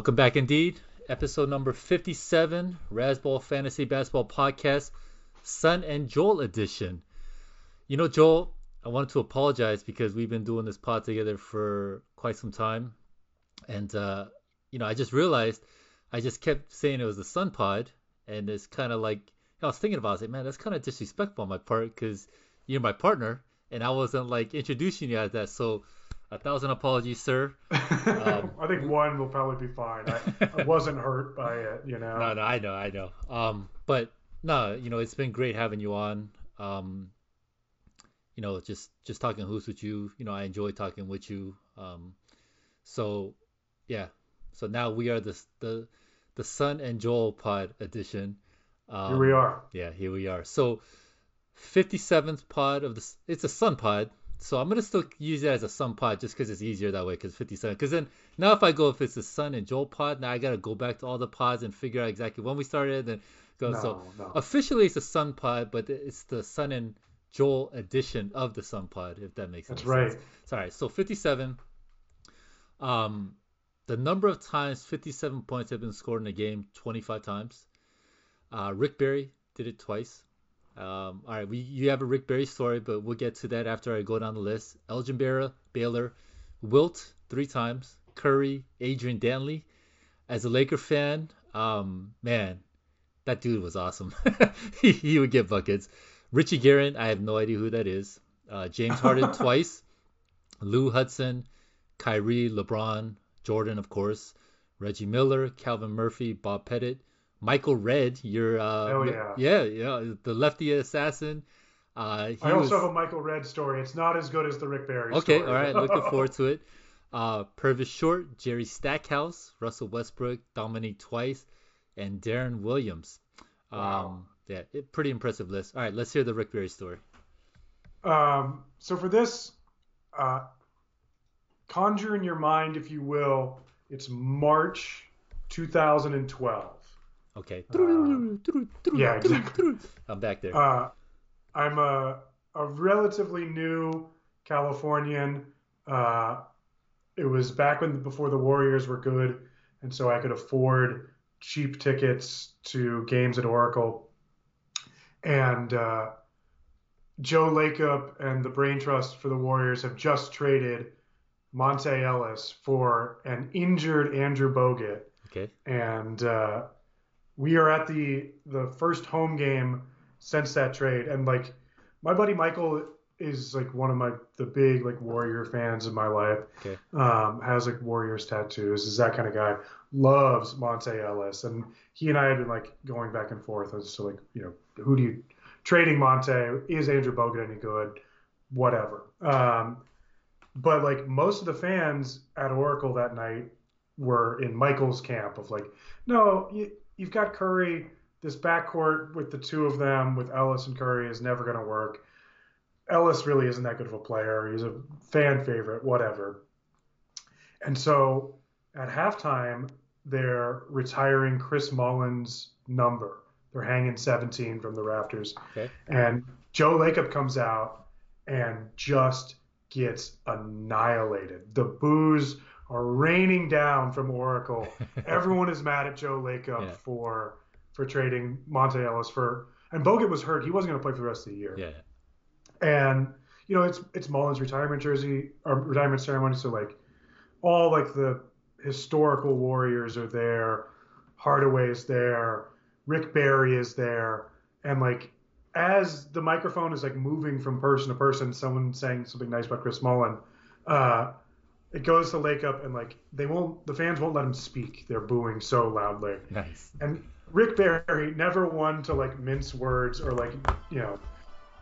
Welcome back indeed. Episode number 57, Razzball Fantasy Basketball Podcast, Son and Joel edition. You know, Joel, I wanted to apologize because we've been doing this pod together for quite some time. And, you know, I just realized I just kept saying it was the Sun Pod. And it's kind of like, I was thinking about it. I was like, man, that's kind of disrespectful on my part because you're my partner. And I wasn't like introducing you as that. So 1,000 apologies, sir. I think one will probably be fine. I wasn't hurt by it, you know. No, I know. But no, you know, it's been great having you on. You know, just talking hoops with you. You know, I enjoy talking with you. So yeah. So now we are the Son and Joel Pod edition. Here we are. Yeah, here we are. So 57th pod of the. It's a Sun Pod. So I'm going to still use that as a Sun Pod just because it's easier that way because 57. Because then now if I go, if it's the Sun and Joel Pod, now I got to go back to all the pods and figure out exactly when we started. And go. No. Officially it's a Sun Pod, but it's the Sun and Joel edition of the Sun Pod, if that makes sense. That's right. Sorry. So 57. The number of times 57 points have been scored in a game, 25 times. Rick Barry did it twice. All right, you have a Rick Barry story, but we'll get to that after I go down the list. Elgin Baylor, Wilt 3 times, Curry, Adrian Dantley. As a Laker fan, man, that dude was awesome. he would get buckets. Richie Guerin, I have no idea who that is. James Harden twice, Lou Hudson, Kyrie, LeBron, Jordan, of course, Reggie Miller, Calvin Murphy, Bob Pettit. Michael Redd, your the lefty assassin. I also have a Michael Redd story. It's not as good as the Rick Barry story. Okay, all right, looking forward to it. Purvis Short, Jerry Stackhouse, Russell Westbrook, Dominique twice, and Darren Williams. Wow. Yeah, pretty impressive list. All right, let's hear the Rick Barry story. So for this, conjure in your mind, if you will, it's March 2012. Okay. Yeah, exactly. I'm back there. I'm a relatively new Californian. It was back before the Warriors were good, and so I could afford cheap tickets to games at Oracle. And Joe Lacob and the Brain Trust for the Warriors have just traded Monta Ellis for an injured Andrew Bogut. Okay. And we are at the first home game since that trade, and like my buddy Michael is like one of the big like Warrior fans in my life. Okay. Has like Warriors tattoos, is that kind of guy. Loves Monta Ellis, and he and I had been like going back and forth as to like, you know, who do you trading Monta? Is Andrew Bogut any good? Whatever. But like most of the fans at Oracle that night were in Michael's camp of like, no. You've got Curry, this backcourt with the two of them, with Ellis and Curry, is never going to work. Ellis really isn't that good of a player. He's a fan favorite, whatever. And so at halftime, they're retiring Chris Mullins' number. They're hanging 17 from the rafters. Okay. And Joe Lacob comes out and just gets annihilated. The boos are raining down from Oracle. Everyone is mad at Joe Lacob for trading Monta Ellis and Bogut was hurt. He wasn't going to play for the rest of the year. Yeah. And you know, it's Mullins' retirement jersey or retirement ceremony. So like all like the historical Warriors are there. Hardaway's there. Rick Barry is there. And like as the microphone is like moving from person to person, someone saying something nice about Chris Mullin. It goes to Lacob, and like the fans won't let him speak. They're booing so loudly. Nice. And Rick Barry, never one to like mince words or like, you know,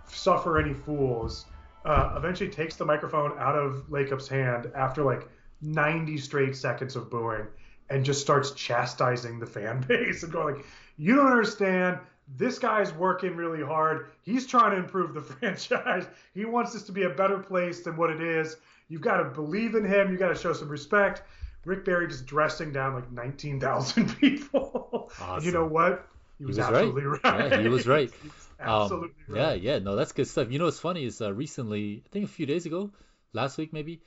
suffer any fools, eventually takes the microphone out of Lacob's hand after like 90 straight seconds of booing, and just starts chastising the fan base and going like, "You don't understand. This guy's working really hard. He's trying to improve the franchise. He wants this to be a better place than what it is. You've got to believe in him. You've got to show some respect." Rick Barry just dressing down like 19,000 people. Awesome. You know what? He was absolutely right. Yeah, he was right. Absolutely right. Yeah, no, that's good stuff. You know what's funny is recently, I think a few days ago, last week maybe,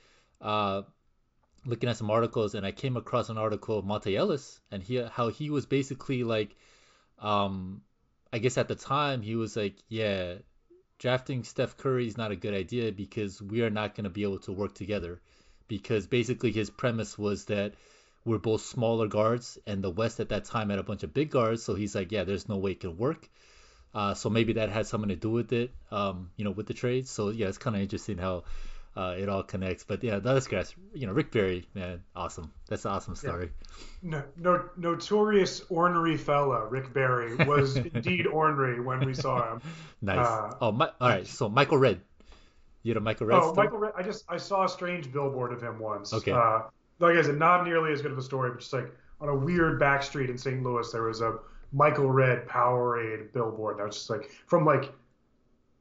looking at some articles, and I came across an article of Monta Ellis, and how he was basically like, I guess at the time he was like, yeah, drafting Steph Curry is not a good idea because we are not going to be able to work together, because basically his premise was that we're both smaller guards, and the West at that time had a bunch of big guards, so he's like, yeah, there's no way it could work. So maybe that had something to do with it, with the trades. So yeah, it's kind of interesting how it all connects. But yeah, that's great. Rick Barry, man, awesome. That's an awesome story. Yeah. No, notorious ornery fella, Rick Barry was indeed ornery when we saw him. Nice. All right. So Michael Redd, you know Michael Redd. Oh, Michael Redd. I saw a strange billboard of him once. Okay. Like I said, not nearly as good of a story, but just like on a weird back street in St. Louis, there was a Michael Redd Powerade billboard that was just like from like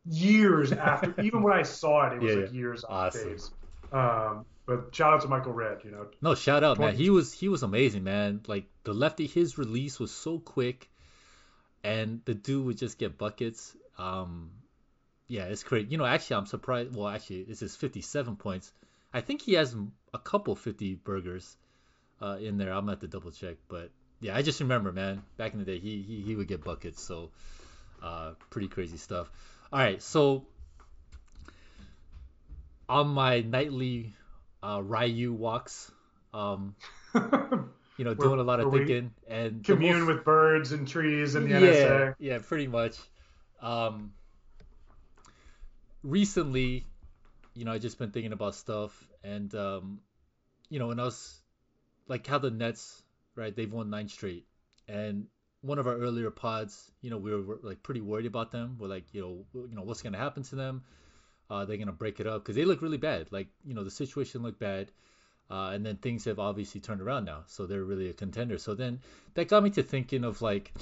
years after. Even when I saw it, it was years awesome. Off. But shout out to Michael Redd, No, shout out, man. He was amazing, man. Like the lefty, his release was so quick, and the dude would just get buckets. Yeah, it's great. Actually, I'm surprised. Well, actually, this is 57 points. I think he has a couple 50 burgers in there. I'm gonna have to double check, but. Yeah, I just remember, man, back in the day, he would get buckets, so pretty crazy stuff. All right, so on my nightly Ryu walks, doing a lot of thinking. And commune with birds and trees and the NSA. Yeah, pretty much. Recently, I've just been thinking about stuff, and, when I was, like, how the Nets... Right, they've won 9 straight, and one of our earlier pods, we were like pretty worried about them. We're like, what's gonna happen to them? They're gonna break it up because they look really bad. Like, the situation looked bad, and then things have obviously turned around now, so they're really a contender. So then that got me to thinking of like,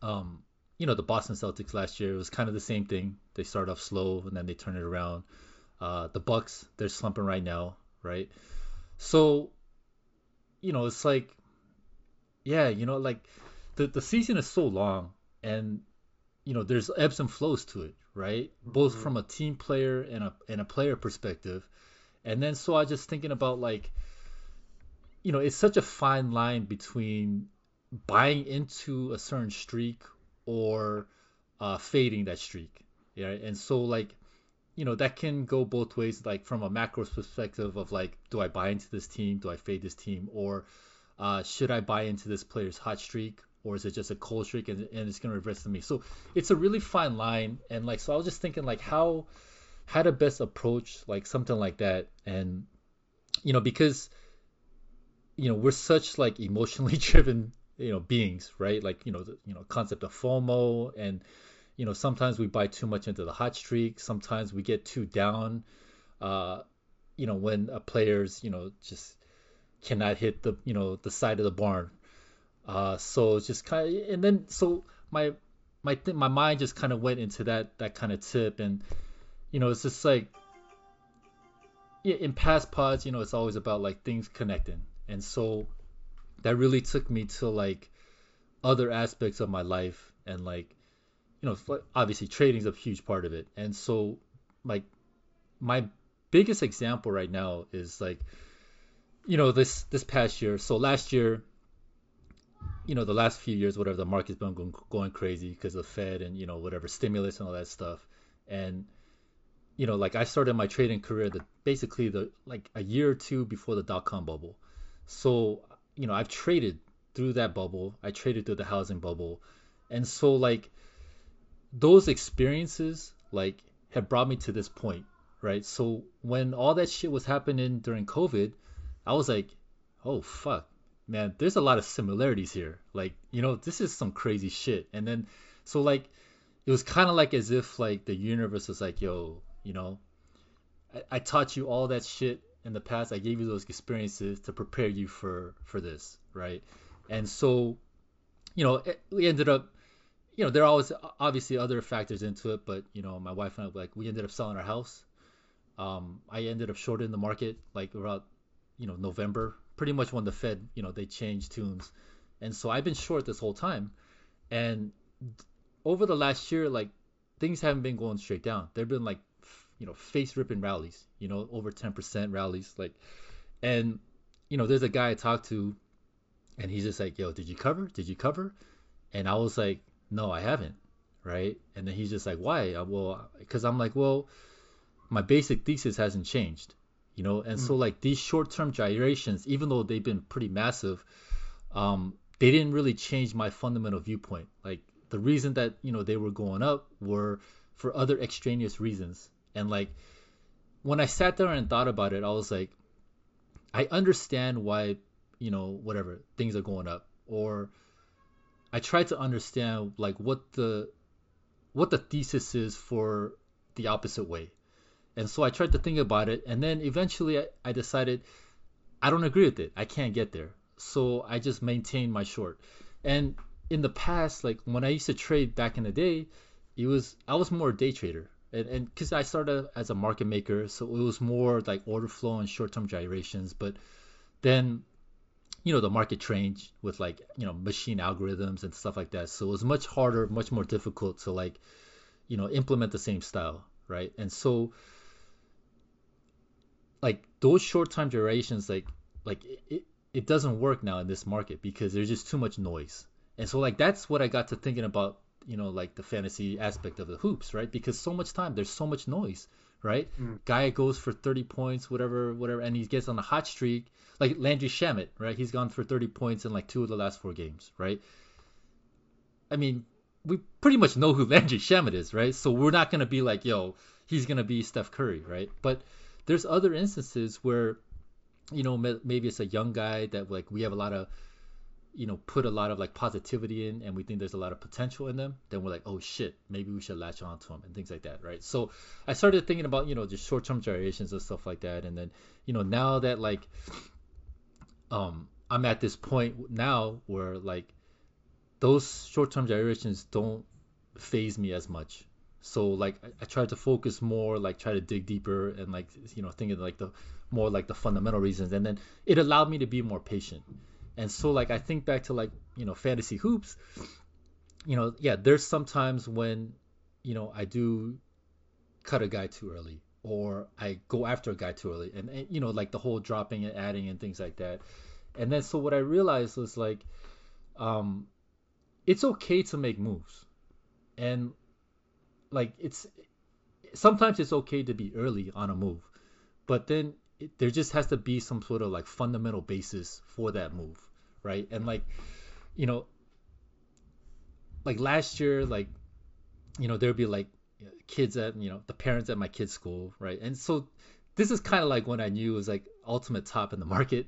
the Boston Celtics last year. It was kind of the same thing. They start off slow and then they turn it around. The Bucks, they're slumping right now, right? So, it's like. Yeah, like the season is so long, and there's ebbs and flows to it, right? Both mm-hmm. from a team player and a player perspective, and then so I just thinking about like, it's such a fine line between buying into a certain streak or fading that streak, yeah. And so like, that can go both ways, like from a macro perspective of like, do I buy into this team? Do I fade this team? Or should I buy into this player's hot streak, or is it just a cold streak and it's going to reverse to me? So it's a really fine line. And like, so I was just thinking like how to best approach like something like that. And, because, we're such like emotionally driven, beings, right? Like, concept of FOMO, and, sometimes we buy too much into the hot streak. Sometimes we get too down, when a player's, just cannot hit the the side of the barn, so it's just kind of, and then so my mind just kind of went into that kind of tip, and it's just like, yeah, in past pods, it's always about like things connecting, and so that really took me to like other aspects of my life, and like obviously trading's a huge part of it, and so like my biggest example right now is like. This past year, so last year, the last few years, whatever, the market's been going crazy because of the Fed and, whatever, stimulus and all that stuff. And, like I started my trading career basically a year or two before the dot-com bubble. So, I've traded through that bubble. I traded through the housing bubble. And so, like, those experiences, like, have brought me to this point, right? So when all that shit was happening during COVID, I was like, oh, fuck, man, there's a lot of similarities here. Like, this is some crazy shit. And then, so, like, it was kind of like as if, like, the universe was like, yo, I taught you all that shit in the past. I gave you those experiences to prepare you for this, right? And so, we ended up, there are always obviously other factors into it, but, my wife and I, like, we ended up selling our house. I ended up shorting the market, like, about, November, pretty much when the Fed, they changed tunes. And so I've been short this whole time. And over the last year, like, things haven't been going straight down. There've been like, face ripping rallies, over 10% rallies. Like, And, you know, there's a guy I talked to, and he's just like, yo, did you cover? And I was like, no, I haven't, right? And then he's just like, why? Well, because I'm like, well, my basic thesis hasn't changed, you know? And so, like, these short-term gyrations, even though they've been pretty massive, they didn't really change my fundamental viewpoint. Like, the reason that, you know, they were going up were for other extraneous reasons. And, like, when I sat there and thought about it, I was like, I understand why, you know, whatever, things are going up. Or I tried to understand, like, what the thesis is for the opposite way. And so I tried to think about it, and then eventually I decided I don't agree with it. I can't get there. So I just maintained my short. And in the past, like, when I used to trade back in the day, I was more a day trader. And because I started as a market maker, so it was more like order flow and short-term gyrations. But then, you know, the market changed with, like, you know, machine algorithms and stuff like that. So it was much harder, much more difficult to, like, you know, implement the same style, right? And so, like, those short-term gyrations, like it doesn't work now in this market because there's just too much noise. And so, like, that's what I got to thinking about, you know, like, the fantasy aspect of the hoops, right? Because so much time, there's so much noise, right? Guy goes for 30 points, whatever, and he gets on a hot streak, like Landry Shamet, right? He's gone for 30 points in, like, 2 of the last 4 games, right? I mean, we pretty much know who Landry Shamet is, right? So we're not going to be like, yo, he's going to be Steph Curry, right? But there's other instances where, you know, maybe it's a young guy that, like, we have a lot of, you know, put a lot of, like, positivity in, and we think there's a lot of potential in them, then we're like, oh shit, maybe we should latch on to them and things like that, right? So I started thinking about, you know, just short-term gyrations and stuff like that. And then, you know, now that, like, I'm at this point now where, like, those short-term gyrations don't phase me as much. So, like, I try to focus more, like, try to dig deeper and, like, you know, thinking, like, the more, like, the fundamental reasons. And then it allowed me to be more patient. And so, like, I think back to, like, you know, fantasy hoops, you know, yeah, there's sometimes when, you know, I do cut a guy too early, or I go after a guy too early, and you know, like, the whole dropping and adding and things like that. And then, so what I realized was, like, it's okay to make moves, and, like, sometimes it's okay to be early on a move, but then there just has to be some sort of, like, fundamental basis for that move, right? And, like, you know, like, last year, like, you know, there'd be, like, kids at, you know, the parents at my kids' school, right? And so this is kind of like when I knew it was, like, ultimate top in the market,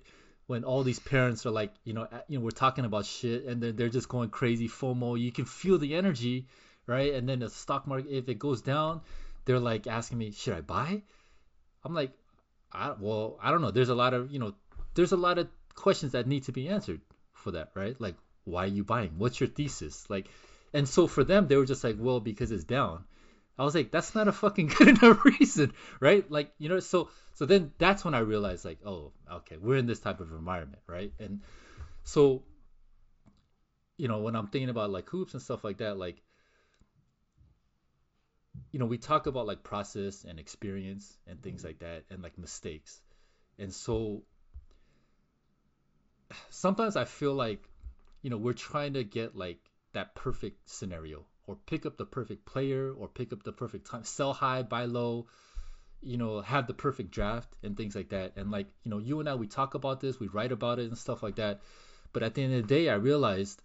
when all these parents are, like, you know, we're talking about shit, and then they're just going crazy, FOMO. You can feel the energy, right? And then the stock market, if it goes down, they're, like, asking me, should I buy? I'm like, I don't know. There's a lot of, you know, questions that need to be answered for that, right? Like, why are you buying? What's your thesis? Like, and so for them, they were just like, well, because it's down. I was like, that's not a fucking good enough reason, right? Like, you know, so then that's when I realized, like, oh, okay, we're in this type of environment, right? And so, you know, when I'm thinking about, like, hoops and stuff like that, like, you know, we talk about, like, process and experience and things like that, and, like, mistakes. And so sometimes I feel like, you know, we're trying to get, like, that perfect scenario, or pick up the perfect player, or pick up the perfect time, sell high, buy low, you know, have the perfect draft and things like that. And, like, you know, you and I, we talk about this, we write about it and stuff like that. But at the end of the day, I realized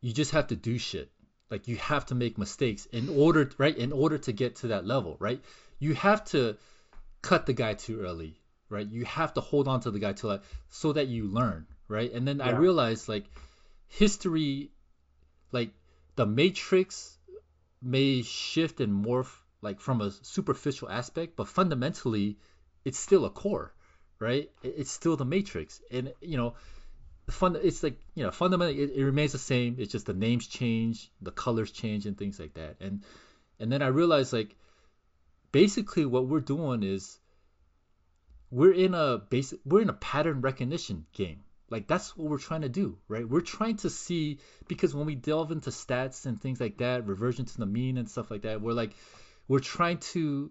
you just have to do shit. Like, you have to make mistakes in order to get to that level, right? You have to cut the guy too early, right? You have to hold on to the guy too early so that you learn, right? And then I realized, like, history, like, the matrix may shift and morph, like, from a superficial aspect, but fundamentally it's still a core, right? It's still the matrix. And, you know, it's like, you know, fundamentally it remains the same. It's just the names change, the colors change, and things like that. And then I realized, like, basically what we're doing is we're in a pattern recognition game. Like, that's what we're trying to do, right? We're trying to see, because when we delve into stats and things like that, reversion to the mean and stuff like that, we're trying to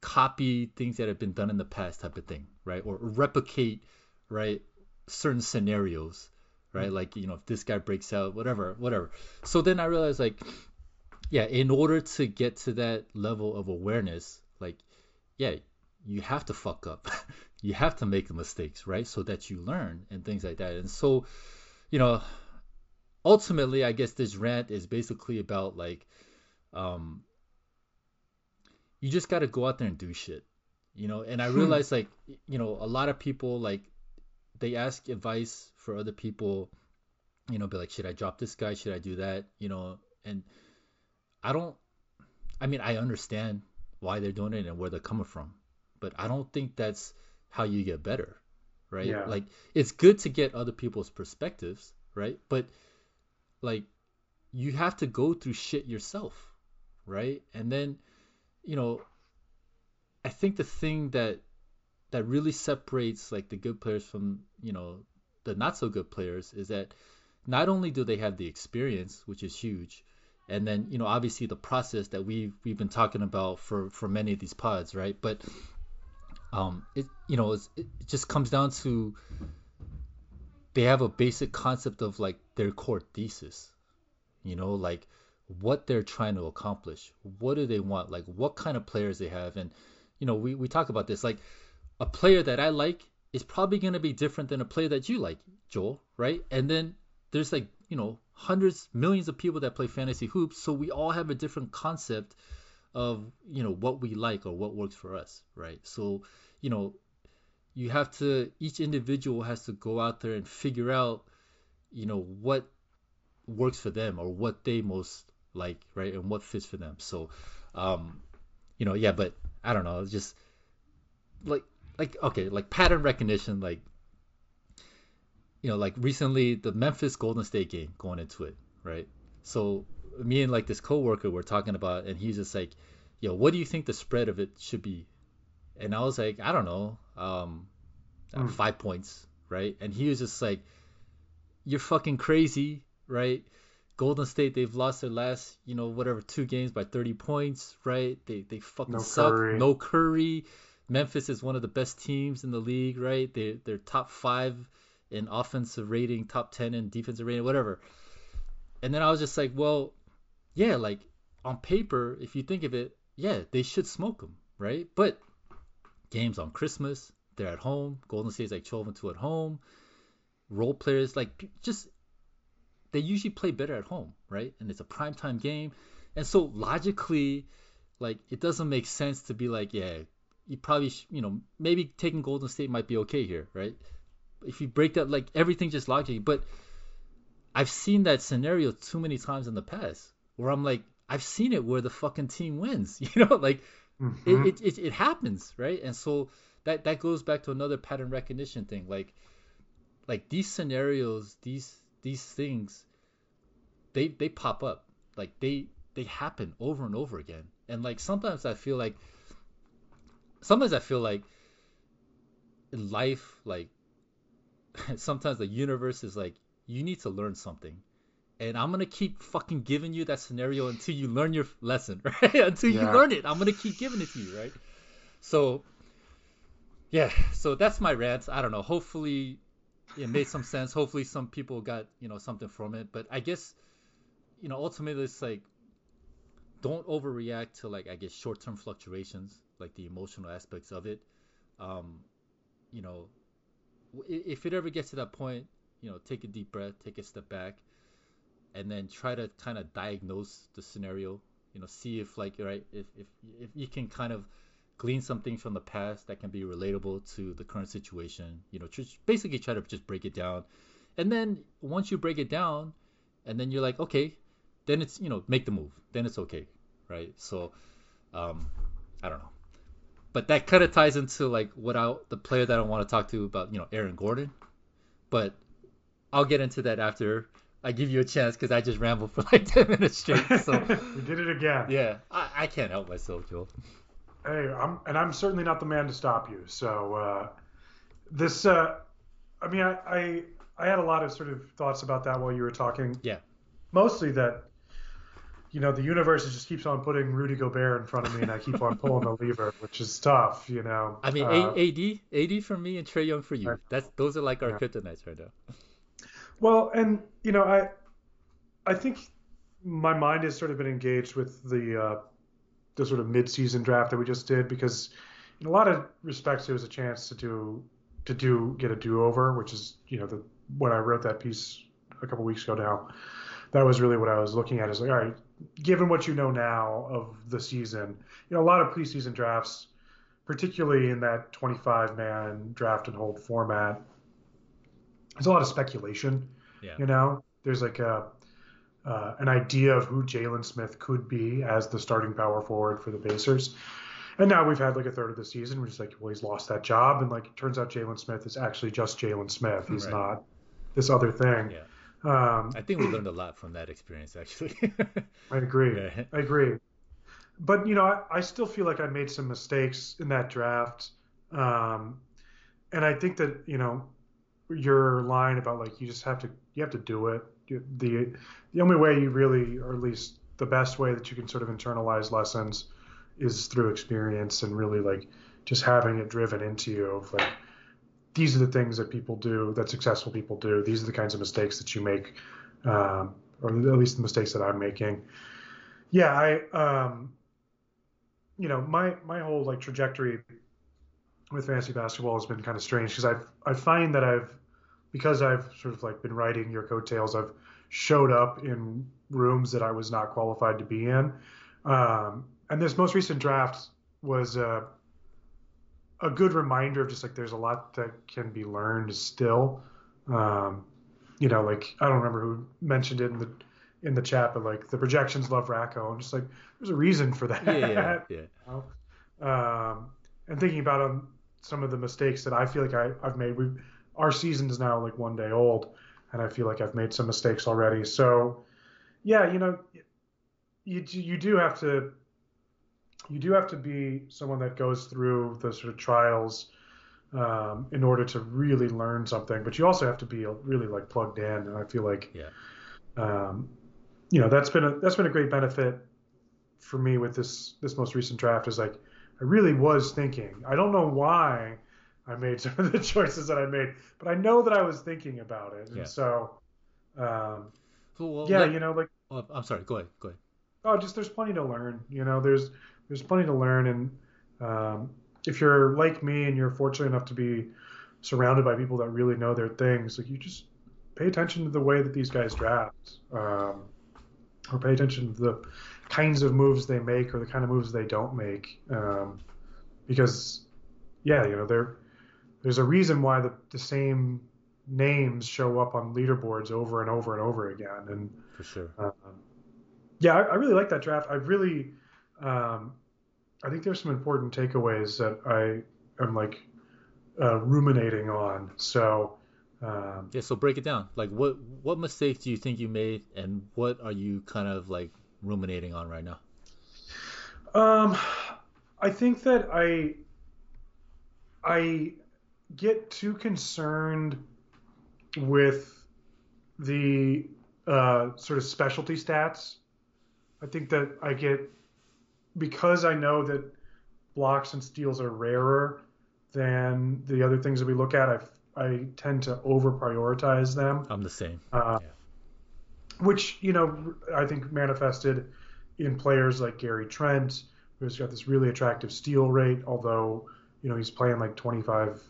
copy things that have been done in the past, type of thing, right? Or replicate, right, certain scenarios, right? Mm-hmm. Like, you know, if this guy breaks out, whatever. So then I realized, like, yeah, in order to get to that level of awareness, like, yeah, you have to fuck up. You have to make the mistakes, right? So that you learn and things like that. And so, you know, ultimately, I guess this rant is basically about, like, you just got to go out there and do shit, you know? And I realized, like, you know, a lot of people, like, they ask advice for other people, you know, be like, should I drop this guy? Should I do that? You know, and I understand why they're doing it and where they're coming from, but I don't think that's how you get better, right? Yeah. Like, it's good to get other people's perspectives, right? But, like, you have to go through shit yourself, right? And then, you know, I think the thing that really separates, like, the good players from, you know, the not so good players is that not only do they have the experience, which is huge, and then, you know, obviously the process that we've been talking about for many of these pods, right? But it just comes down to, they have a basic concept of, like, their core thesis, you know, like, what they're trying to accomplish. What do they want? Like, what kind of players they have? And, you know, we talk about this, like, a player that I like is probably going to be different than a player that you like, Joel, right? And then there's, like, you know, hundreds, millions of people that play fantasy hoops. So we all have a different concept of, you know, what we like or what works for us, right? So, you know, you have to, each individual has to go out there and figure out, you know, what works for them or what they most like, right? And what fits for them. So, you know, yeah, but I don't know. It's just like, okay, like, pattern recognition, like, you know, like, recently the Memphis Golden State game going into it, right? So me and, like, this coworker were talking about, and he's just like, yo, what do you think the spread of it should be? And I was like, I don't know, 5 points, right? And he was just like, you're fucking crazy, right? Golden State, they've lost their last, you know, whatever, 2 games by 30 points, right? They fucking suck. No Curry. Memphis is one of the best teams in the league, right? They're top 5 in offensive rating, top 10 in defensive rating, whatever. And then I was just like, well, yeah, like, on paper, if you think of it, yeah, they should smoke them, right? But games on Christmas, they're at home. Golden State's like 12-2 at home. Role players, like, just, they usually play better at home, right? And it's a primetime game. And so logically, like, it doesn't make sense to be like, yeah, you probably, you know, maybe taking Golden State might be okay here, right? If you break that, like, everything just logically. But I've seen that scenario too many times in the past where I'm like, I've seen it where the fucking team wins, you know, like, mm-hmm. It happens, right? And so that goes back to another pattern recognition thing. Like these scenarios, these things, they pop up, like they happen over and over again. And like sometimes I feel like in life, like, sometimes the universe is like, you need to learn something, and I'm gonna keep fucking giving you that scenario until you learn your lesson, right? Until you learn it, I'm gonna keep giving it to you, right? So yeah, so that's my rant. I don't know, hopefully it made some sense. Hopefully some people got, you know, something from it. But I guess, you know, ultimately it's like, don't overreact to, like, I guess, short-term fluctuations, like the emotional aspects of it. You know, if it ever gets to that point, you know, take a deep breath, take a step back, and then try to kind of diagnose the scenario, you know, see if, like, right, if you can kind of glean some things from the past that can be relatable to the current situation, you know, basically try to just break it down. And then once you break it down and then you're like, okay, then it's, you know, make the move, then it's okay, right? So I don't know, but that kind of ties into, like, the player that I want to talk to about, you know, Aaron Gordon, but I'll get into that after I give you a chance, because I just rambled for like 10 minutes straight, so we did it again. Yeah, I can't help myself, Joel. Hey, I'm certainly not the man to stop you. So I had a lot of sort of thoughts about that while you were talking. Yeah. Mostly that, you know, the universe just keeps on putting Rudy Gobert in front of me, and I keep on pulling the lever, which is tough, you know. I mean, AD for me and Trae Young for you. Right. Those are like our kryptonites right now. Well, and, you know, I think my mind has sort of been engaged with the sort of mid-season draft that we just did, because in a lot of respects, it was a chance to get a do-over, which is, you know, when I wrote that piece a couple weeks ago now, that was really what I was looking at, is like, all right, given what you know now of the season, you know, a lot of preseason drafts, particularly in that 25-man draft and hold format, there's a lot of speculation. Yeah. You know, there's like an idea of who Jalen Smith could be as the starting power forward for the Pacers. And now we've had like a third of the season. We're just like, well, he's lost that job. And like, it turns out Jalen Smith is actually just Jalen Smith. He's not this other thing. Yeah. I think we learned a lot from that experience, actually. I agree. Yeah. I agree. But, you know, I still feel like I made some mistakes in that draft. And I think that, you know, your line about like, you have to do it. The only way you really, or at least the best way that you can sort of internalize lessons is through experience and really like just having it driven into you of like, these are the things that people do, that successful people do. These are the kinds of mistakes that you make, or at least the mistakes that I'm making. Yeah, you know, my whole like trajectory with fantasy basketball has been kind of strange, because I find that because I've sort of like been riding your coattails, I've showed up in rooms that I was not qualified to be in. And this most recent draft was a good reminder of just like, there's a lot that can be learned still. You know, like, I don't remember who mentioned it in the chat, but like the projections love Racco. I'm just like, there's a reason for that. Yeah. You know? And thinking about some of the mistakes that I feel like I've made. Our season is now like one day old, and I feel like I've made some mistakes already. So yeah, you know, you do have to be someone that goes through the sort of trials in order to really learn something, but you also have to be really like plugged in. And I feel like, you know, that's been a great benefit for me with this most recent draft, is like, I really was thinking, I don't know why I made some of the choices that I made, but I know that I was thinking about it. And so, you know, like, well, I'm sorry, go ahead. Oh, just, there's plenty to learn, you know, there's plenty to learn. And if you're like me and you're fortunate enough to be surrounded by people that really know their things, like, you just pay attention to the way that these guys draft, or pay attention to the kinds of moves they make or the kind of moves they don't make. Because you know, there's a reason why the same names show up on leaderboards over and over and over again. And for sure. I really like that draft. I really, I think there's some important takeaways that I am like ruminating on. So so break it down. Like, what mistakes do you think you made, and what are you kind of like ruminating on right now? I think that I get too concerned with the sort of specialty stats. I think that because I know that blocks and steals are rarer than the other things that we look at, I tend to over-prioritize them. I'm the same. Which, you know, I think manifested in players like Gary Trent, who's got this really attractive steal rate, although, you know, he's playing like 25,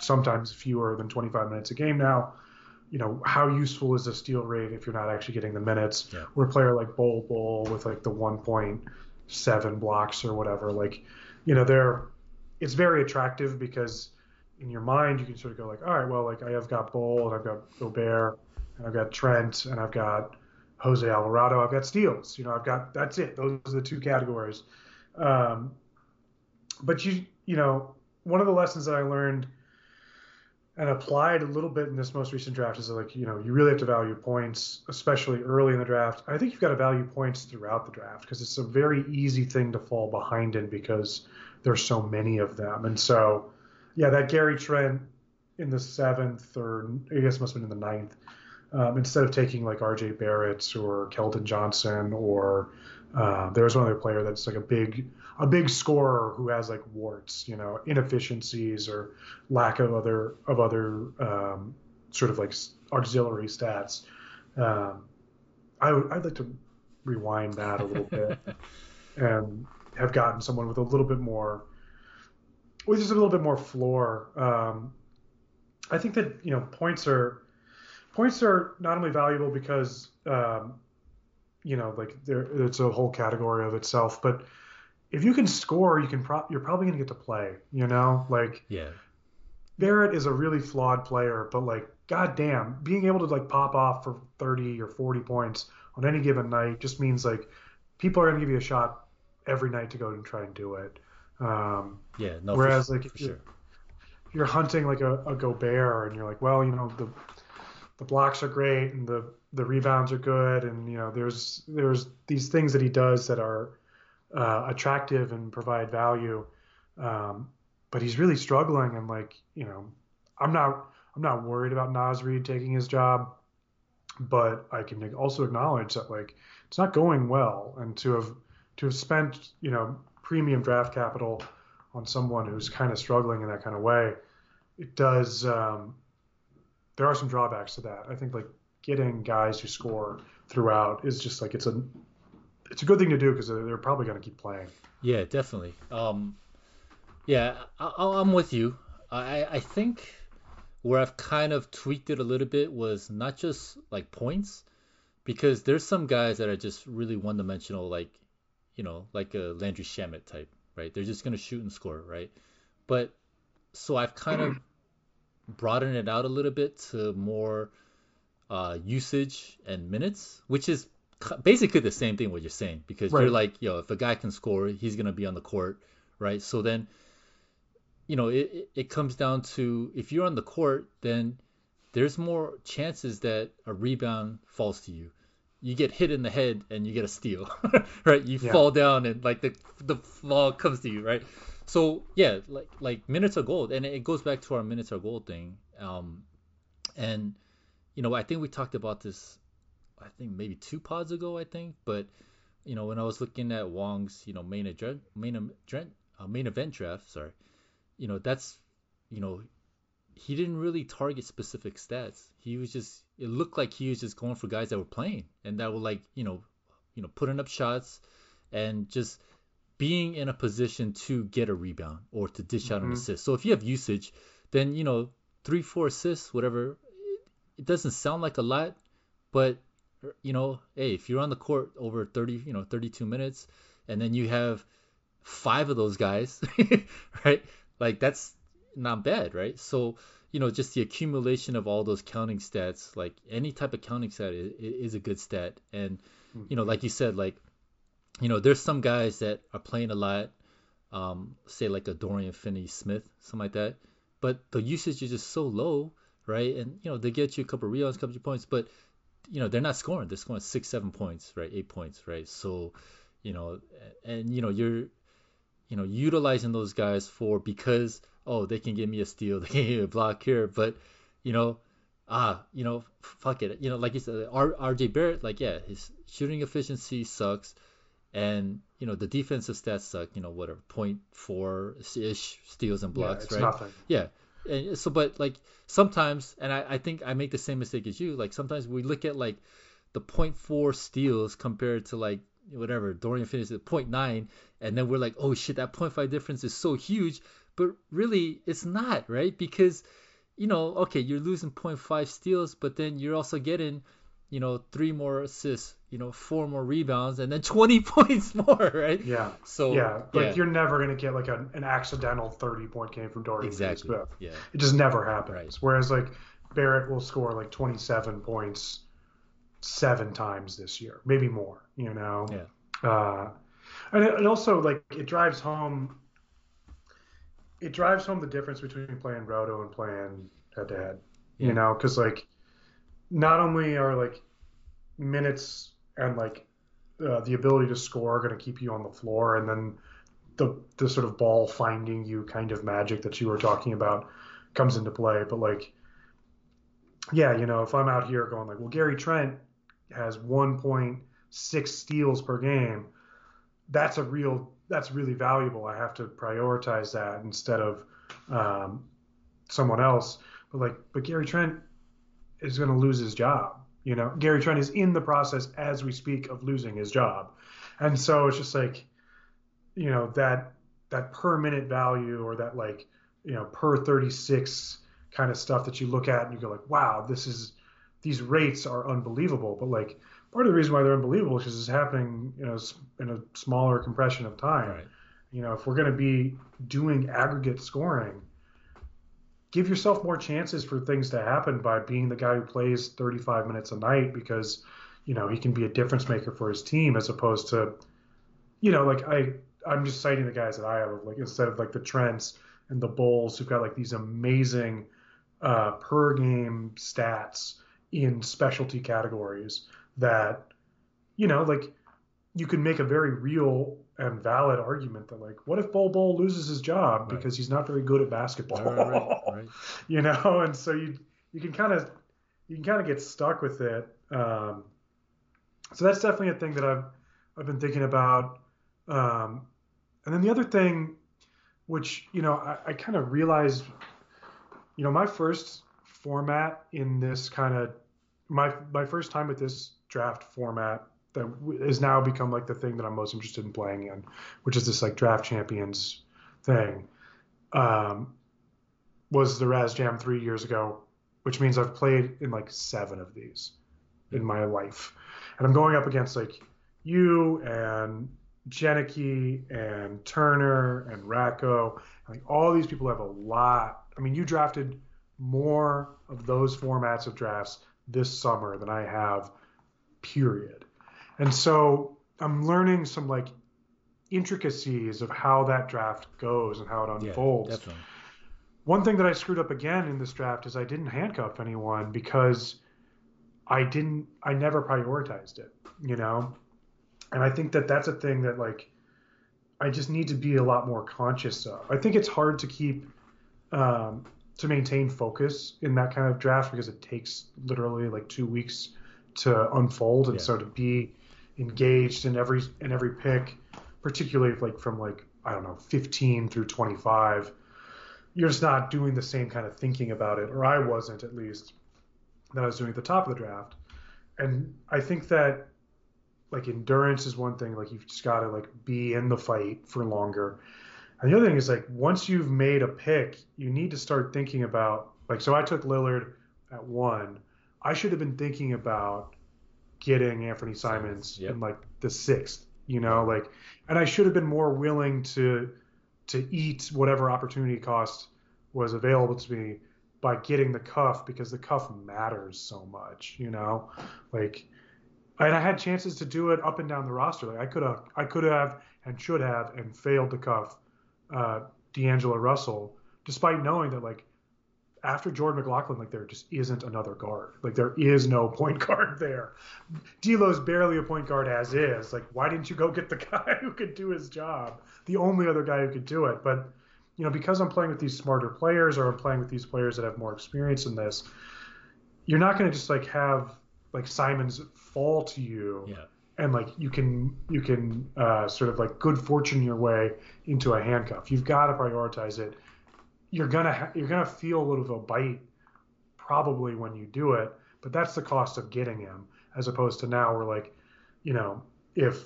sometimes fewer than 25 minutes a game now. You know, how useful is a steal rate if you're not actually getting the minutes? Yeah. Or a player like Bol Bol with like the 1.7 blocks or whatever. Like, you know, it's very attractive, because in your mind you can sort of go like, all right, well, like, I have got Bol and I've got Gobert and I've got Trent and I've got Jose Alvarado. I've got steals. You know, I've got, that's it. Those are the two categories. But you know, one of the lessons that I learned and applied a little bit in this most recent draft is like, you know, you really have to value points, especially early in the draft. I think you've got to value points throughout the draft, because it's a very easy thing to fall behind in, because there's so many of them. And so, yeah, that Gary Trent in the 7th, or I guess it must have been in the 9th, instead of taking like R.J. Barrett or Keldon Johnson or there was one other player that's like a big scorer who has like warts, you know, inefficiencies or lack of other sort of like auxiliary stats. I'd like to rewind that a little bit and have gotten someone with a little bit more floor. I think that, you know, points are not only valuable because, you know, like it's a whole category of itself, but if you can score, you're probably going to get to play, you know, like, yeah. Barrett is a really flawed player, but like, goddamn, being able to like pop off for 30 or 40 points on any given night just means like people are going to give you a shot every night to go and try and do it. You're hunting like a Gobert and you're like, well, you know, the blocks are great and the rebounds are good. And, you know, there's these things that he does that are attractive and provide value. But he's really struggling. And like, you know, I'm not worried about Naz Reid taking his job, but I can also acknowledge that like, it's not going well. And to have spent, you know, premium draft capital on someone who's kind of struggling in that kind of way, it does. There are some drawbacks to that. I think like getting guys who score throughout is just like it's a good thing to do because they're probably going to keep playing. Yeah, definitely. I'm with you. I think where I've kind of tweaked it a little bit was not just like points, because there's some guys that are just really one-dimensional, like, you know, like a Landry Shamet type. Right, they're just gonna shoot and score, right? But so I've kind of broadened it out a little bit to more usage and minutes, which is basically the same thing what you're saying, because right. You're like, yo, if a guy can score, he's gonna be on the court, right? So then, you know, it comes down to if you're on the court, then there's more chances that a rebound falls to you. You get hit in the head and you get a steal, right? You fall down and like the ball comes to you, right? So yeah, like minutes are gold, and it goes back to our minutes are gold thing. And you know, I think we talked about this, I think maybe 2 pods ago, I think. But you know, when I was looking at Wong's, you know, main event draft, sorry, you know, that's, you know, he didn't really target specific stats. It looked like he was just going for guys that were playing and that were like, you know, putting up shots and just being in a position to get a rebound or to dish out an assist. So if you have usage, then, you know, 3-4 assists, whatever, it doesn't sound like a lot, but you know, hey, if you're on the court over 32 minutes and then you have 5 of those guys, right? Like that's not bad, right? So, you know, just the accumulation of all those counting stats, like any type of counting stat is a good stat. And, you know, like you said, like, you know, there's some guys that are playing a lot, say like a Dorian Finney-Smith, something like that, but the usage is just so low, right? And, you know, they get you a couple of rebounds, a couple of points, but, you know, they're not scoring. They're scoring 6-7 points, right? 8 points, right? So, you know, and, you know, you're, you know, utilizing those guys because oh, they can give me a steal, they can give me a block here, but you know, you know, fuck it, you know, like you said, RJ Barrett, like yeah, his shooting efficiency sucks, and you know, the defensive stats suck, you know, whatever, 0.4-ish steals and blocks, yeah, right? Nothing. Yeah, and so but like sometimes, and I think I make the same mistake as you, like sometimes we look at like the 0.4 steals compared to like whatever Dorian finished at 0.9, and then we're like, oh shit, that 0.5 difference is so huge, but really it's not, right? Because you know, okay, you're losing 0.5 steals, but then you're also getting, you know, 3 more assists, you know, 4 more rebounds, and then 20 points more, right? Yeah. So yeah, like you're never gonna get like an accidental 30-point game from Dorian exactly. Smith. Yeah, it just never happens. Right. Whereas like Barrett will score like 27 points 7 times this year, maybe more, you know? Yeah. And also like it drives home the difference between playing roto and playing head to head, you know? Cause like not only are like minutes and like the ability to score going to keep you on the floor. And then the sort of ball finding you kind of magic that you were talking about comes into play. But like, yeah, you know, if I'm out here going like, well, Gary Trent has 1.6 steals per game, that's really valuable. I have to prioritize that instead of someone else. But Gary Trent is going to lose his job. You know, Gary Trent is in the process as we speak of losing his job. And so it's just like, you know, that per minute value, or that, like, you know, per 36 kind of stuff that you look at and you go like, wow, these rates are unbelievable. But like, part of the reason why they're unbelievable is because it's happening, you know, in a smaller compression of time. Right. You know, if we're going to be doing aggregate scoring, give yourself more chances for things to happen by being the guy who plays 35 minutes a night, because, you know, he can be a difference maker for his team, as opposed to, you know, like I'm just citing the guys that I have, like, instead of like the Trents and the Bulls who've got like these amazing per game stats in specialty categories that, you know, like, you can make a very real and valid argument that, like, what if Bol Bol loses his job because he's not very good at basketball? Right. You know, and so you can kind of get stuck with it. So that's definitely a thing that I've been thinking about. And then the other thing, which, you know, I kind of realized, you know, my first format in this kind of my first time with this draft format that has now become like the thing that I'm most interested in playing in, which is this like draft champions thing, was the Raz Jam 3 years ago, which means I've played in like 7 of these in my life. And I'm going up against like you and Jenicky and Turner and Racco. Like, all these people have a lot. I mean, you drafted more of those formats of drafts this summer than I have, period. And so I'm learning some like intricacies of how that draft goes and how it unfolds. Yeah, definitely. One thing that I screwed up again in this draft is I didn't handcuff anyone because I never prioritized it, you know? And I think that that's a thing that, like, I just need to be a lot more conscious of. I think it's hard to keep, to maintain focus in that kind of draft, because it takes literally like 2 weeks to unfold. And so to be engaged in every pick, particularly like from, like, I don't know, 15 through 25, you're just not doing the same kind of thinking about it, or I wasn't, at least, that I was doing at the top of the draft. And I think that, like, endurance is one thing. Like, you've just got to, like, be in the fight for longer. And the other thing is, like, once you've made a pick, you need to start thinking about, like, so I took Lillard at 1. I should have been thinking about getting Anthony Simons in like the 6th, you know, like, and I should have been more willing to eat whatever opportunity cost was available to me by getting the cuff, because the cuff matters so much, you know, like, and I had chances to do it up and down the roster. Like, I could have and should have and failed to cuff D'Angelo Russell, despite knowing that, like, after Jordan McLaughlin, like, there just isn't another guard. Like, there is no point guard there. D'Lo's barely a point guard as is. Like, why didn't you go get the guy who could do his job? The only other guy who could do it. But, you know, because I'm playing with these smarter players, or I'm playing with these players that have more experience in this, you're not going to just, like, have, like, Simons fall to you. Yeah. And, like, you can sort of, like, good fortune your way into a handcuff. You've got to prioritize it. You're gonna feel a little bit of a bite probably when you do it, but that's the cost of getting him, as opposed to now we're like, you know, if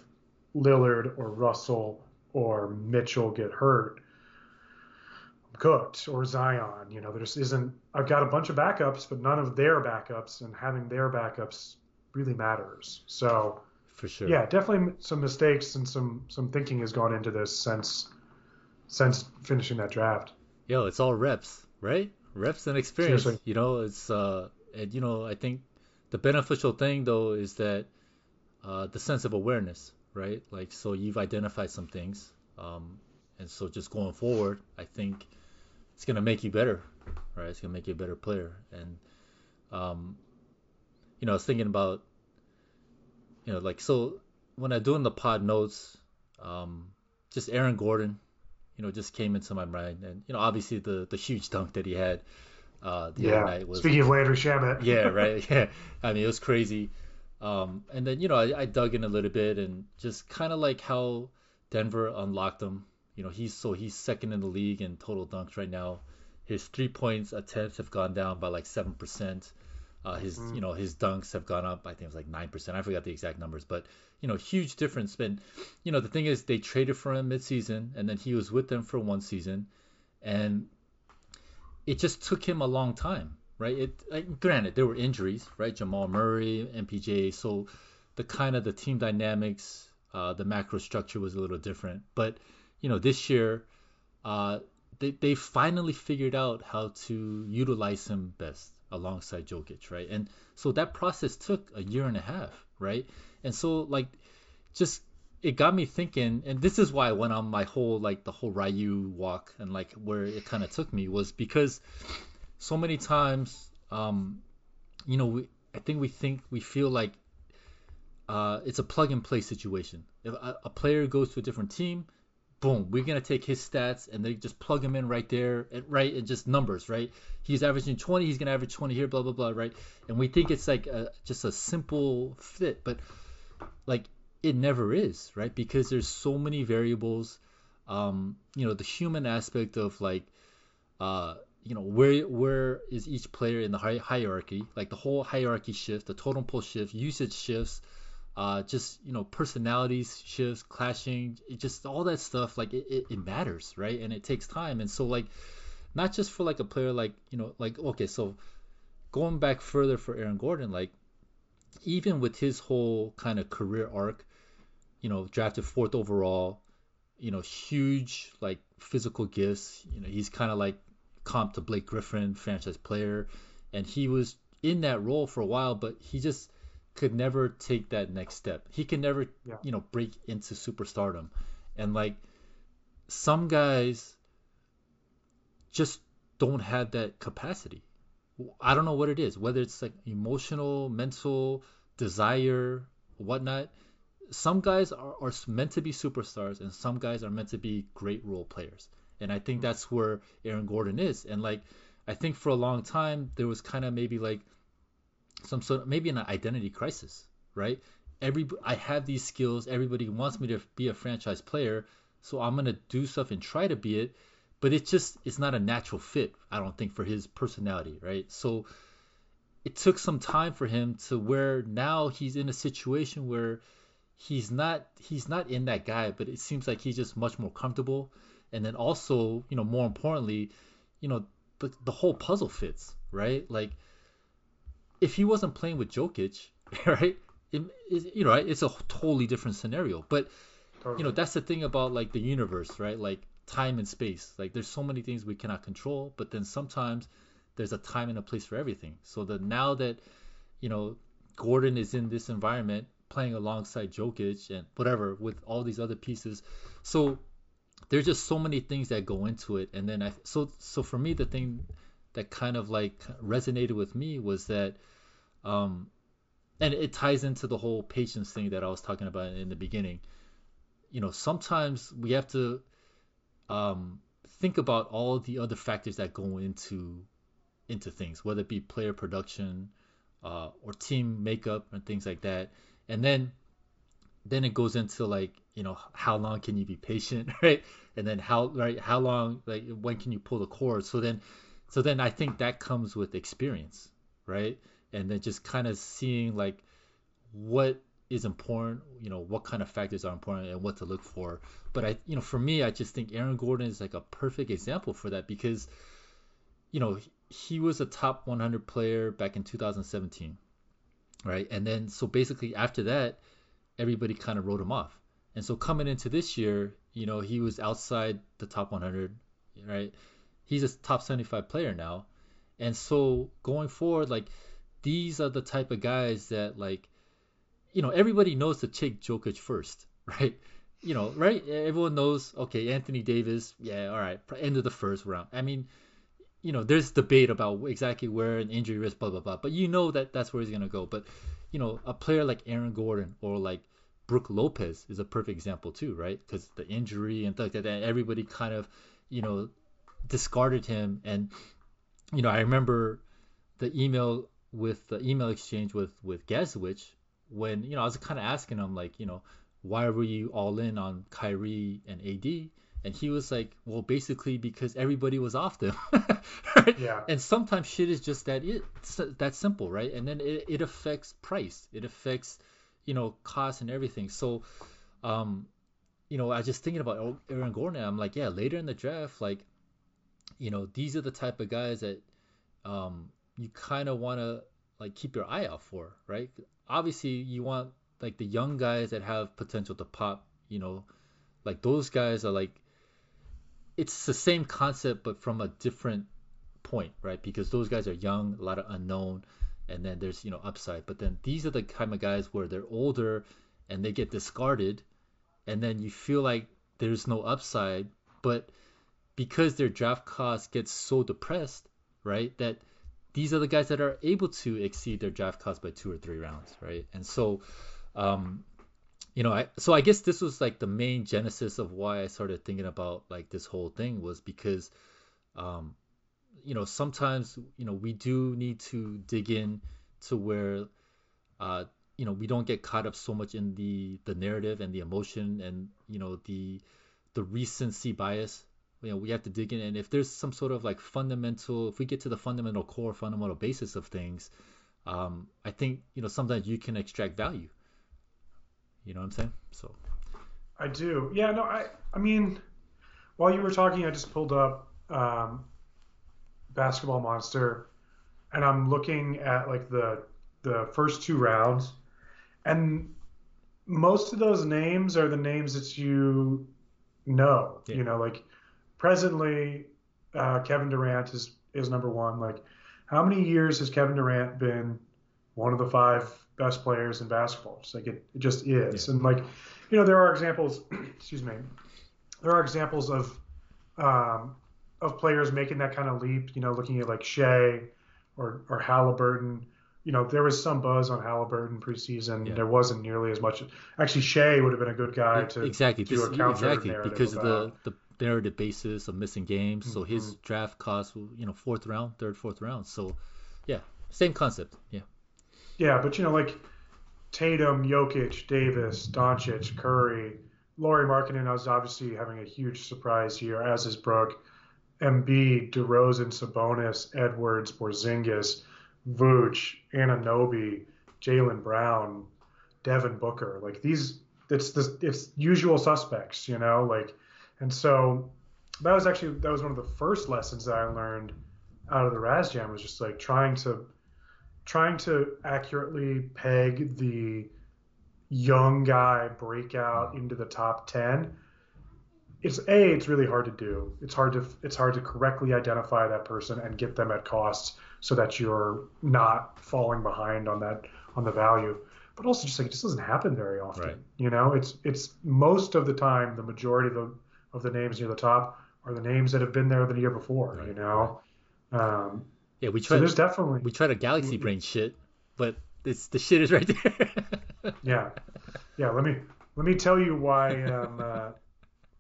Lillard or Russell or Mitchell get hurt, I'm cooked, or Zion, you know, there just isn't. I've got a bunch of backups, but none of their backups, and having their backups really matters. So for sure, yeah, definitely some mistakes and some thinking has gone into this since finishing that draft. Yo, it's all reps, right? Reps and experience. Seriously. You know, it's and, you know, I think the beneficial thing though is that the sense of awareness, right? Like, so you've identified some things, and so just going forward, I think it's gonna make you better, right? It's gonna make you a better player. And you know, I was thinking about, you know, like, so when I'm doing the pod notes, just Aaron Gordon, you know, just came into my mind. And, you know, obviously the huge dunk that he had the other night. Was, speaking of Landry Shamet. Yeah, right. Yeah. I mean, it was crazy. And then, you know, I dug in a little bit and just kind of like how Denver unlocked him. You know, he's second in the league in total dunks right now. His 3 points attempts have gone down by like 7%. His dunks have gone up. I think it was like 9%. I forgot the exact numbers, but you know, huge difference. But you know, the thing is, they traded for him mid-season, and then he was with them for one season, and it just took him a long time, right? Granted, there were injuries, right? Jamal Murray, MPJ, so the team dynamics, the macro structure was a little different. But you know, this year, they finally figured out how to utilize him best alongside Jokic, right? And so that process took a year and a half, right? And so like, just it got me thinking, and this is why I went on my whole the whole Ryu walk, and like where it kind of took me was because so many times, you know, we feel like it's a plug and play situation. If a player goes to a different team, boom, we're going to take his stats and they just plug him in right there, right? And just numbers, right? He's averaging 20, he's going to average 20 here, blah, blah, blah, right? And we think it's like just a simple fit, but like it never is, right? Because there's so many variables, you know, the human aspect of like, you know, where is each player in the hierarchy, like the whole hierarchy shift, the totem pole shift, usage shifts, just, you know, personalities shifts, clashing, just all that stuff, like it matters, right? And it takes time. And so like, not just for like a player, like, you know, like, okay, so going back further for Aaron Gordon, like even with his whole kind of career arc, you know, drafted 4th overall, you know, huge like physical gifts, you know, he's kind of like comp to Blake Griffin, franchise player, and he was in that role for a while, but he just could never take that next step. He can never, you know, break into superstardom. And like some guys just don't have that capacity. I don't know what it is, whether it's like emotional, mental, desire, whatnot. Some guys are meant to be superstars and some guys are meant to be great role players. And I think that's where Aaron Gordon is. And like, I think for a long time, there was kind of maybe like, some sort of maybe an identity crisis, right? I have these skills. Everybody wants me to be a franchise player, so I'm gonna do stuff and try to be it, but it's not a natural fit, I don't think, for his personality, right? So it took some time for him to where now he's in a situation where he's not in that guy, but it seems like he's just much more comfortable. And then also, you know, more importantly, you know, the whole puzzle fits, right? Like, if he wasn't playing with Jokic, right, you know, right, it's a totally different scenario. But, you know, that's the thing about, like, the universe, right, like time and space. Like, there's so many things we cannot control, but then sometimes there's a time and a place for everything. So now that, you know, Gordon is in this environment playing alongside Jokic and whatever with all these other pieces. So there's just so many things that go into it. And then so for me, the thing that kind of like resonated with me was that, and it ties into the whole patience thing that I was talking about in the beginning. You know, sometimes we have to think about all the other factors that go into things, whether it be player production or team makeup and things like that. And then it goes into like, you know, how long can you be patient, right? And then how long, like, when can you pull the cord? So then I think that comes with experience, right? And then just kind of seeing like what is important, you know, what kind of factors are important and what to look for. But I, you know, for me, I just think Aaron Gordon is like a perfect example for that because, you know, he was a top 100 player back in 2017, right? And then, so basically after that, everybody kind of wrote him off. And so coming into this year, you know, he was outside the top 100, right? He's a top 75 player now. And so going forward, like, these are the type of guys that, like, you know, everybody knows to take Jokic first, right? You know, right? Everyone knows, okay, Anthony Davis, yeah, all right, end of the first round. I mean, you know, there's debate about exactly where an injury risk, blah, blah, blah. But you know that's where he's going to go. But, you know, a player like Aaron Gordon or like Brook Lopez is a perfect example too, right? Because the injury and stuff like that, everybody kind of, you know, discarded him, and you know, I remember the email exchange with Gaswich when, you know, I was kind of asking him, like, you know, why were you all in on Kyrie and AD? And he was like, well, basically because everybody was off them. Right? Yeah. And sometimes shit is just that simple, right? And then it affects price. It affects, you know, cost and everything. So, you know, I was just thinking about Aaron Gordon. I'm like, yeah, later in the draft, like, you know, these are the type of guys that you kind of want to, like, keep your eye out for, right? Obviously, you want, like, the young guys that have potential to pop, you know, like, those guys are, like, it's the same concept but from a different point, right? Because those guys are young, a lot of unknown, and then there's, you know, upside. But then these are the kind of guys where they're older and they get discarded, and then you feel like there's no upside. But because their draft cost gets so depressed, right, that these are the guys that are able to exceed their draft cost by 2 or 3 rounds, right? And so, you know, so I guess this was like the main genesis of why I started thinking about like this whole thing, was because, you know, sometimes, you know, we do need to dig in to where, you know, we don't get caught up so much in the narrative and the emotion and, you know, the recency bias. You know, we have to dig in, and if there's some sort of like fundamental, if we get to the fundamental basis of things, I think, you know, sometimes you can extract value. You know what I'm saying? So I do. Yeah, no, I mean, while you were talking, I just pulled up Basketball Monster, and I'm looking at like the first 2 rounds, and most of those names are the names that you know. Yeah. You know, like presently Kevin Durant is number 1. Like, how many years has Kevin Durant been one of the 5 best players in basketball? Just like it just is. Yeah. And like, you know, there are examples excuse me, there are examples of players making that kind of leap, you know, looking at like Shai or Halliburton. You know, there was some buzz on Halliburton preseason. Yeah. There wasn't nearly as much. Actually, Shai would have been a good guy to do a counter narrative because about of the narrative basis of missing games. Mm-hmm. So his draft cost, you know, fourth round. So yeah, same concept. Yeah, but you know, like Tatum, Jokic, Davis, Doncic, Curry, Lauri Markkanen is obviously having a huge surprise here, as is Brooke, Embiid, DeRozan, Sabonis, Edwards, Porzingis, Vooch, Anunoby, Jaylen Brown, Devin Booker. Like these, it's usual suspects, you know, like. And so that was one of the first lessons that I learned out of the Raz Jam, was just like trying to accurately peg the young guy breakout into the top 10. It's really hard to do. It's hard to correctly identify that person and get them at costs so that you're not falling behind on the value. But also just like, it just doesn't happen very often. Right. You know, it's most of the time, the majority of the names near the top are the names that have been there the year before, right, you know? Right. Yeah, we try to galaxy brain shit, but the shit is right there. Yeah. Let me tell you why.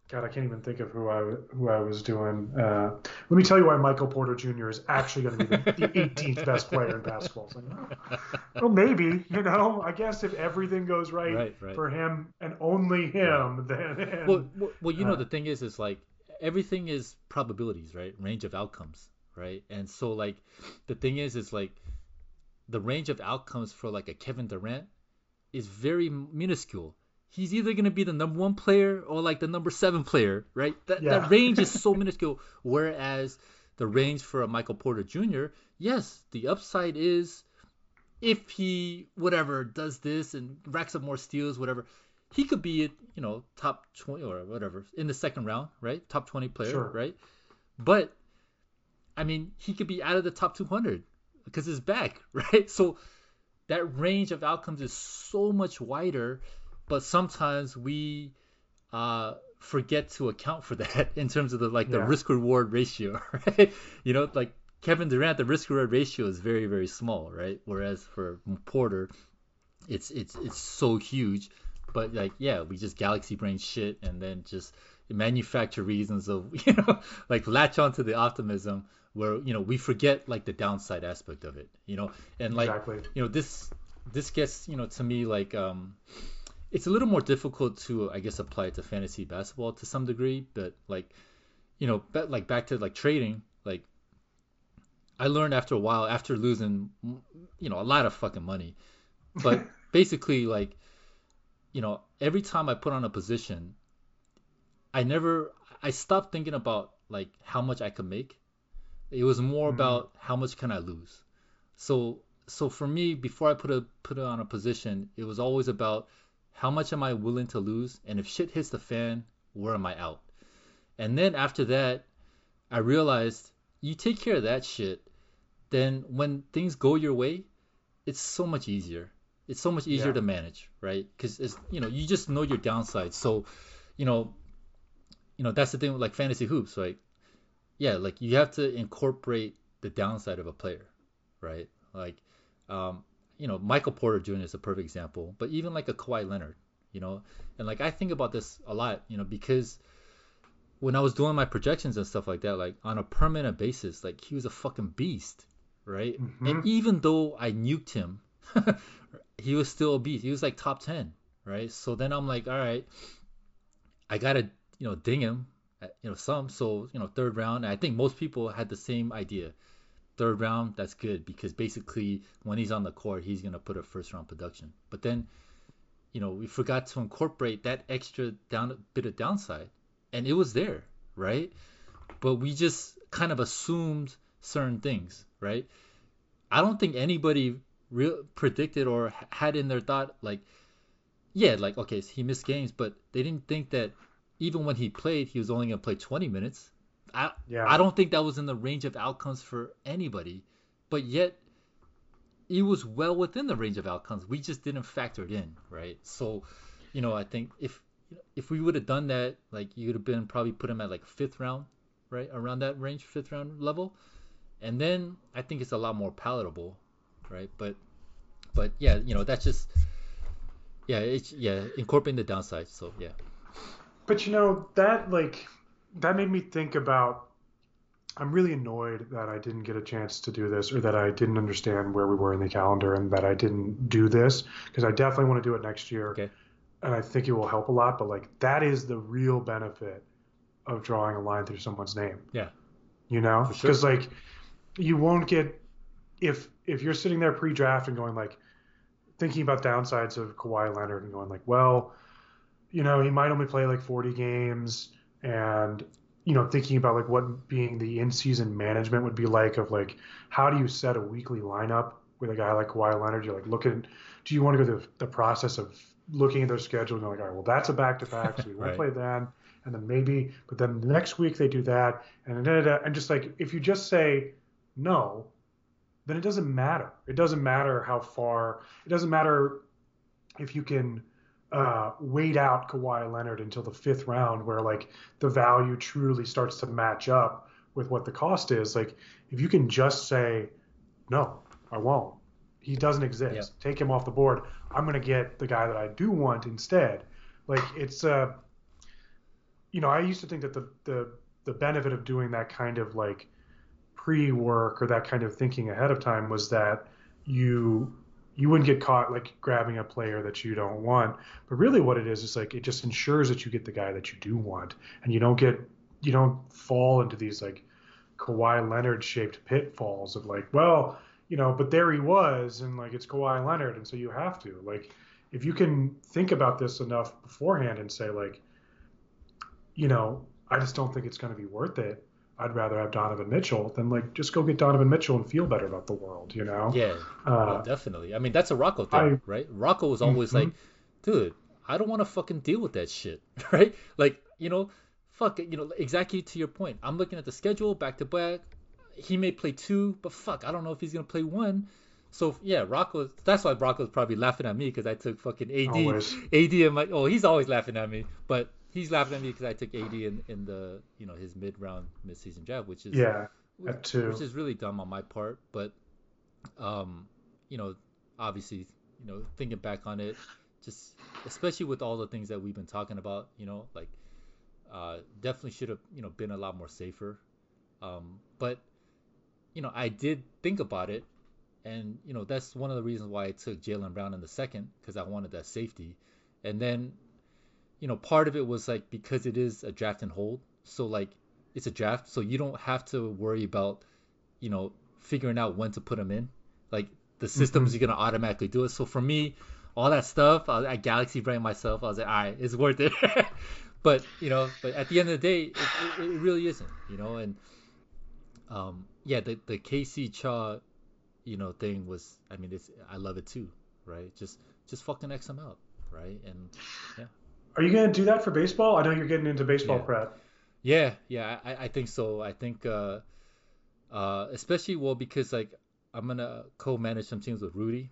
God, I can't even think of who I was doing. Let me tell you why Michael Porter Jr. is actually going to be the 18th best player in basketball. It's like, well, maybe, you know, I guess if everything goes right. For him and only him, right. Then. Well, you know, the thing is like everything is probabilities, right? Range of outcomes, right? And so like the thing is like the range of outcomes for like a Kevin Durant is very minuscule. He's either going to be the number 1 player or like the number 7 player, right? That range is so minuscule. Whereas the range for a Michael Porter Jr., yes, the upside is if he, whatever, does this and racks up more steals, whatever, he could be, you know, top 20 or whatever in the second round, right? Top 20 player, sure. Right? But, I mean, he could be out of the top 200 because his back, right? So that range of outcomes is so much wider. But sometimes we forget to account for that in terms of the risk reward ratio, right? You know, like Kevin Durant, the risk reward ratio is very, very small, right? Whereas for Porter, it's so huge. But like, yeah, we just galaxy brain shit, and then just manufacture reasons of, you know, like latch onto the optimism where, you know, we forget like the downside aspect of it, you know, and like, you know, this gets, you know, to me, like, it's a little more difficult to, I guess, apply it to fantasy basketball to some degree, but like, you know, like back to like trading, like I learned after a while, after losing, you know, a lot of fucking money, but basically like, you know, every time I put on a position, I stopped thinking about like how much I could make. It was more about how much can I lose. So for me, before I put on a position, it was always about how much am I willing to lose, and if shit hits the fan, where am I out? And then after that, I realized you take care of that shit, then when things go your way, it's so much easier. It's so much easier to manage, right? Because it's, you know, you just know your downside. So, you know that's the thing with like fantasy hoops, right? Yeah, like you have to incorporate the downside of a player, right? Like, you know, Michael Porter Jr. is a perfect example, but even like a Kawhi Leonard, you know, and like I think about this a lot, you know, because when I was doing my projections and stuff like that, like on a permanent basis, like he was a fucking beast, right? Mm-hmm. And even though I nuked him, he was still a beast. He was like top 10, right? So then I'm like, all right, I gotta, you know, ding him, you know, some. So, you know, third round, I think most people had the same idea. Third round, that's good because basically when he's on the court, he's gonna put a first round production. But then, you know, we forgot to incorporate that extra bit of downside, and it was there, right? But we just kind of assumed certain things, right? I don't think anybody predicted or had in their thought like, yeah, like okay, so he missed games, but they didn't think that even when he played, he was only gonna play 20 minutes. I don't think that was in the range of outcomes for anybody, but yet it was well within the range of outcomes. We just didn't factor it in, right? So, you know, I think if we would have done that, like you would have been probably put him at like fifth round, right, around that range, fifth round level, and then I think it's a lot more palatable. Right, but yeah, you know, that's just incorporating the downside. So yeah, but you know that like that made me think about. I'm really annoyed that I didn't get a chance to do this, or that I didn't understand where we were in the calendar, and that I didn't do this because I definitely want to do it next year. Okay. And I think it will help a lot. But like that is the real benefit of drawing a line through someone's name. Yeah, you know, because like you won't get. If you're sitting there pre-draft and going like thinking about downsides of Kawhi Leonard and going like, well, you know, he might only play like 40 games, and you know, thinking about like what being the in-season management would be like of like how do you set a weekly lineup with a guy like Kawhi Leonard? You're like looking, do you want to go through the process of looking at their schedule and going like, all right, well that's a back-to-back, so we won't play then, and then maybe, but then the next week they do that, and just like if you just say no. Then it doesn't matter. It doesn't matter how far. It doesn't matter if you can wait out Kawhi Leonard until the fifth round where, like, the value truly starts to match up with what the cost is. Like, if you can just say, no, I won't. He doesn't exist. Yeah. Take him off the board. I'm going to get the guy that I do want instead. Like, it's, you know, I used to think that the benefit of doing that kind of, like, pre-work or that kind of thinking ahead of time was that you wouldn't get caught like grabbing a player that you don't want. But really what it is like it just ensures that you get the guy that you do want, and you don't fall into these like Kawhi Leonard shaped pitfalls of like, well, you know, but there he was and like it's Kawhi Leonard, and so you have to like if you can think about this enough beforehand and say like, you know, I just don't think it's going to be worth it. I'd rather have Donovan Mitchell than like just go get Donovan Mitchell and feel better about the world, you know? Yeah, definitely. I mean, that's a Rocco thing, right? Rocco was always like, dude, I don't want to fucking deal with that shit, right? Like, you know, fuck it, you know, exactly to your point. I'm looking at the schedule back to back. He may play two, but fuck, I don't know if he's going to play one. So, yeah, Rocco, that's why Rocco's probably laughing at me because I took fucking AD and my, oh, he's always laughing at me, but. He's laughing at me because I took AD in the, you know, his mid-season draft, which is which is really dumb on my part. But, you know, obviously, you know, thinking back on it, just especially with all the things that we've been talking about, you know, like Definitely should have, been a lot more safer. But, I did think about it. And, that's one of the reasons why I took Jaylen Brown in the second, because I wanted that safety. And then, part of it was, because it is a draft and hold. So, it's a draft. So you don't have to worry about, figuring out when to put them in. The systems mm-hmm. are going to automatically do it. So for me, all that stuff, I galaxy brained myself. I was like, all right, it's worth it. But at the end of the day, it really isn't, And, the KC Cha, thing was, I love it too, right? Just fucking X them out, right? And yeah. Are you gonna do that for baseball? I know you're getting into baseball prep. Yeah, I think so. I think especially because I'm gonna co-manage some teams with Rudy,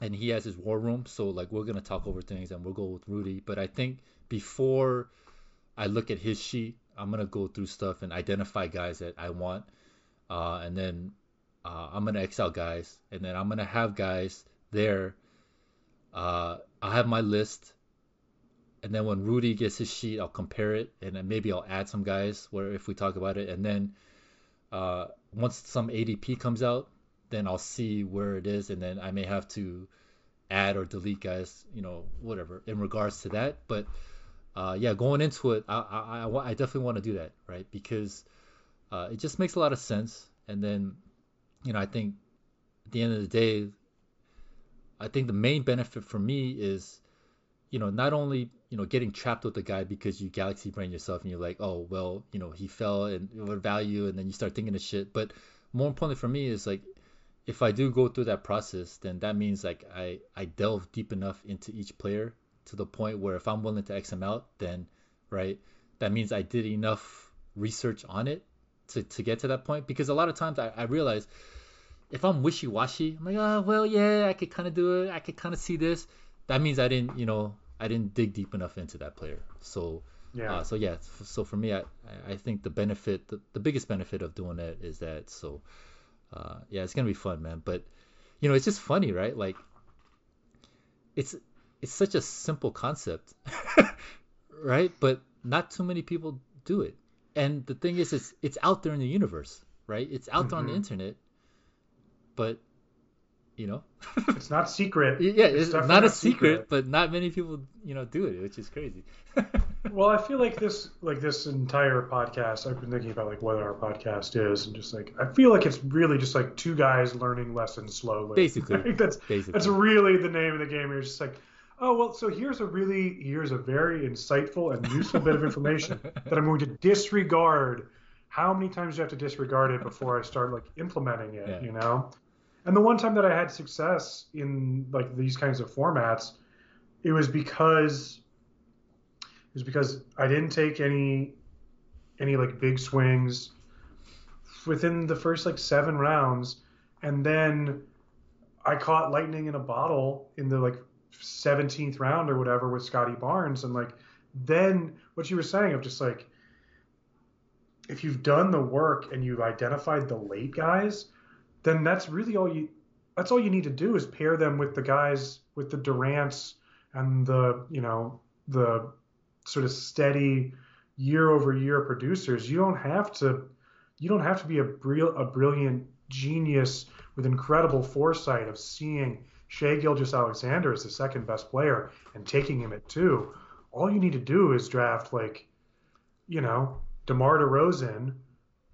and he has his war room, so we're gonna talk over things and we'll go with Rudy. But I think before I look at his sheet, I'm gonna go through stuff and identify guys that I want, and then. I'm going to X out guys, and then I'm going to have guys there. I'll have my list, and then when Rudy gets his sheet, I'll compare it, and then maybe I'll add some guys where if we talk about it. And then once some ADP comes out, then I'll see where it is, and then I may have to add or delete guys, whatever, in regards to that. But, going into it, I definitely want to do that, right, because it just makes a lot of sense. And then I think at the end of the day, I think the main benefit for me is, not only, getting trapped with the guy because you galaxy brain yourself and you're like, oh, well, he fell and what value, and then you start thinking of shit. But more importantly for me is if I do go through that process, then that means I delve deep enough into each player to the point where if I'm willing to X him out, then right, that means I did enough research on it to get to that point. Because a lot of times I realize if I'm wishy-washy, I'm like, oh, well, yeah, I could kind of do it. I could kind of see this. That means I didn't, I didn't dig deep enough into that player. So, yeah. So for me, I think the benefit, the biggest benefit of doing that is that. So, it's going to be fun, man. But, it's just funny, right? It's such a simple concept, right? But not too many people do it. And the thing is, it's out there in the universe, right? It's out there on the internet, but, It's not secret. Yeah, it's not a secret, but not many people, do it, which is crazy. Well, I feel this entire podcast, I've been thinking about, what our podcast is, and just, I feel it's really just, two guys learning lessons slowly. Basically. That's really the name of the game. You're just oh, well, so here's a very insightful and useful bit of information that I'm going to disregard. How many times do you have to disregard it before I start, implementing it, And the one time that I had success in, these kinds of formats, it was because I didn't take any, big swings within the first, 7 rounds, and then I caught lightning in a bottle in the, 17th round or whatever with Scotty Barnes, and then what you were saying of just if you've done the work and you've identified the late guys, then that's really all you need to do is pair them with the guys with the Durants and the the sort of steady year over year producers. You don't have to be a brilliant genius with incredible foresight of seeing Shai Gilgeous-Alexander is the second best player and taking him at 2. All you need to do is draft, DeMar DeRozan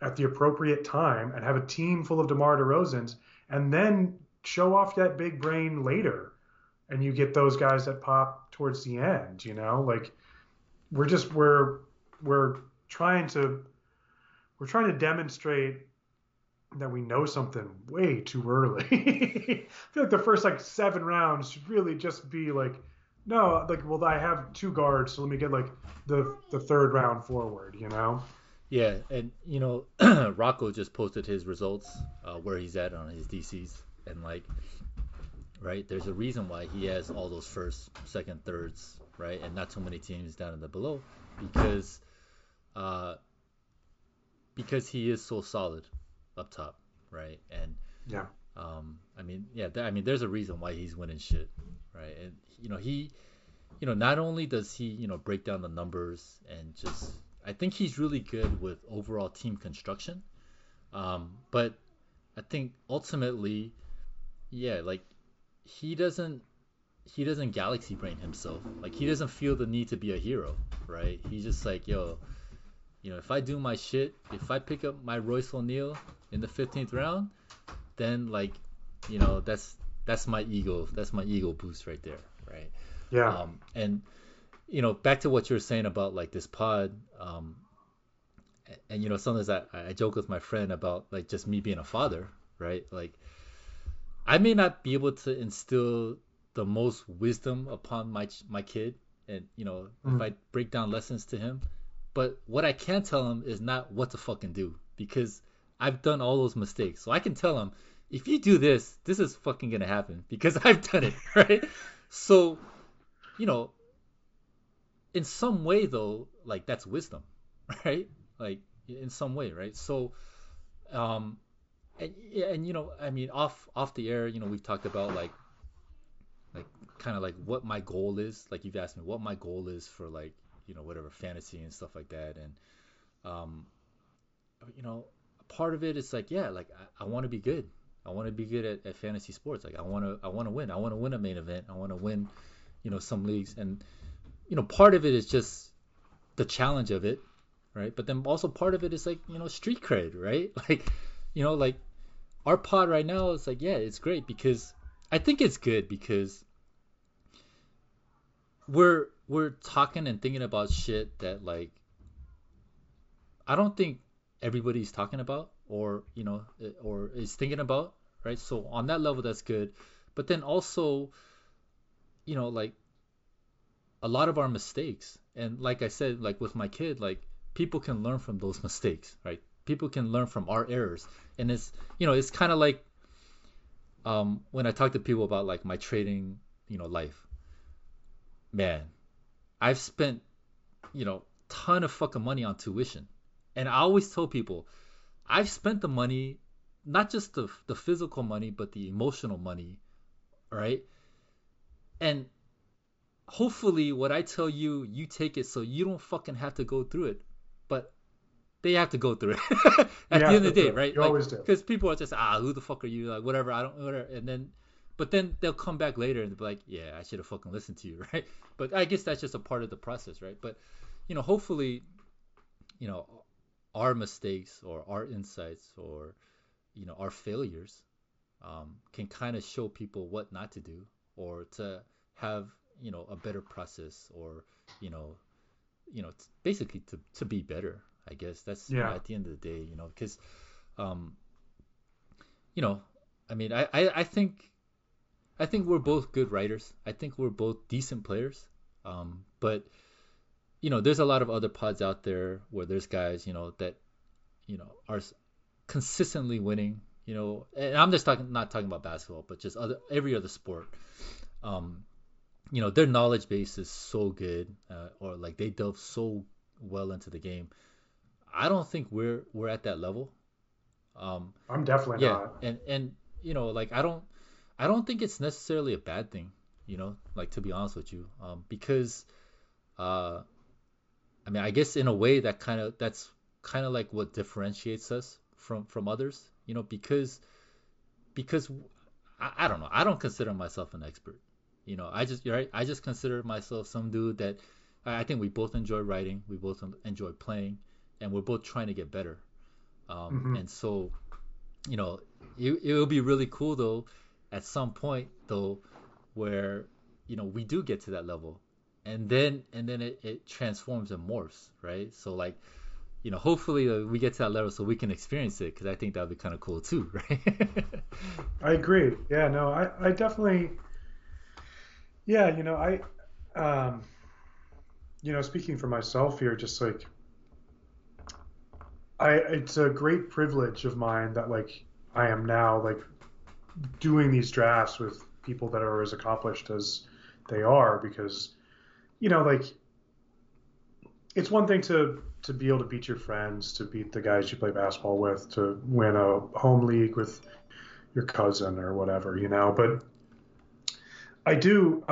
at the appropriate time and have a team full of DeMar DeRozans, and then show off that big brain later. And you get those guys that pop towards the end, we're trying to demonstrate that we know something way too early. I feel the first 7 rounds should really just be well, I have 2 guards, so let me get the third round forward, Yeah, and Rocco just posted his results where he's at on his DCs, and right, there's a reason why he has all those first, second, thirds, right, and not too many teams down in the below, because he is so solid up top, right? And there's a reason why he's winning shit, right? And you know, not only does he, you know, break down the numbers and just, I think he's really good with overall team construction. But I think ultimately, yeah, like he doesn't galaxy brain himself. Like he doesn't feel the need to be a hero, right? He's just like, yo, you know, if I do my shit, if I pick up my Royce O'Neal in the 15th round, then like, you know, that's my ego. That's my ego boost right there, right? Yeah. And you know, back to what you were saying about like this pod, and you know, sometimes I joke with my friend about like just me being a father, right? Like I may not be able to instill the most wisdom upon my kid, and you know, if I break down lessons to him, but what I can tell him is not what to fucking do, because I've done all those mistakes. So I can tell him, if you do this, this is fucking gonna happen, because I've done it, right? So, you know, in some way though, like that's wisdom, right? Like in some way, right? So, and you know, I mean, off the air, you know, we've talked about like kind of like what my goal is. Like you've asked me what my goal is for like, you know, whatever fantasy and stuff like that. And, you know, part of it is like, yeah, like I want to be good. I want to be good at fantasy sports. Like I want to win. I want to win a main event. I want to win, you know, some leagues. And, you know, part of it is just the challenge of it, right? But then also part of it is like, you know, street cred, right? Like, you know, like our pod right now is like, yeah, it's great, because I think it's good because we're talking and thinking about shit that like I don't think everybody's talking about, or you know, or is thinking about, right? So on that level, that's good. But then also, you know, like a lot of our mistakes, and like I said, like with my kid, like people can learn from those mistakes, right? People can learn from our errors. And it's, you know, it's kind of like when I talk to people about like my trading, you know, life, man, I've spent, you know, ton of fucking money on tuition. And I always tell people, I've spent the money, not just the physical money, but the emotional money, right? And hopefully what I tell you, you take it so you don't fucking have to go through it. But they have to go through it at the end of the day, right? You always do. Because people are just, who the fuck are you? Like, whatever, I don't, whatever. And then, but then they'll come back later and be like, yeah, I should have fucking listened to you, right? But I guess that's just a part of the process, right? But, you know, hopefully, you know, our mistakes or our insights or, you know, our failures can kind of show people what not to do, or to have, you know, a better process, or, you know, basically to be better. I guess that's you know, at the end of the day, you know, because, you know, I mean, I think we're both good writers. I think we're both decent players. But, you know, there's a lot of other pods out there where there's guys, you know, that, you know, are consistently winning, you know, and I'm just not talking about basketball, but just every other sport. You know, their knowledge base is so good, or like they delve so well into the game. I don't think we're at that level. I'm definitely not. And you know, like I don't think it's necessarily a bad thing, you know, like to be honest with you, because I mean, I guess in a way that's kind of like what differentiates us from others, you know, because I don't know, I don't consider myself an expert, you know, I just consider myself some dude that I think we both enjoy writing, we both enjoy playing, and we're both trying to get better. And so, you know, it would be really cool though, at some point though, where, you know, we do get to that level, and then it transforms and morphs, right? So like, you know, hopefully we get to that level so we can experience it, because I think that would be kind of cool too, right? I agree. Yeah, no, I definitely, yeah, you know, I you know, speaking for myself here, just like, it's a great privilege of mine that like I am now like doing these drafts with people that are as accomplished as they are, because, you know, like it's one thing to be able to beat your friends, to beat the guys you play basketball with, to win a home league with your cousin or whatever, you know, but I do,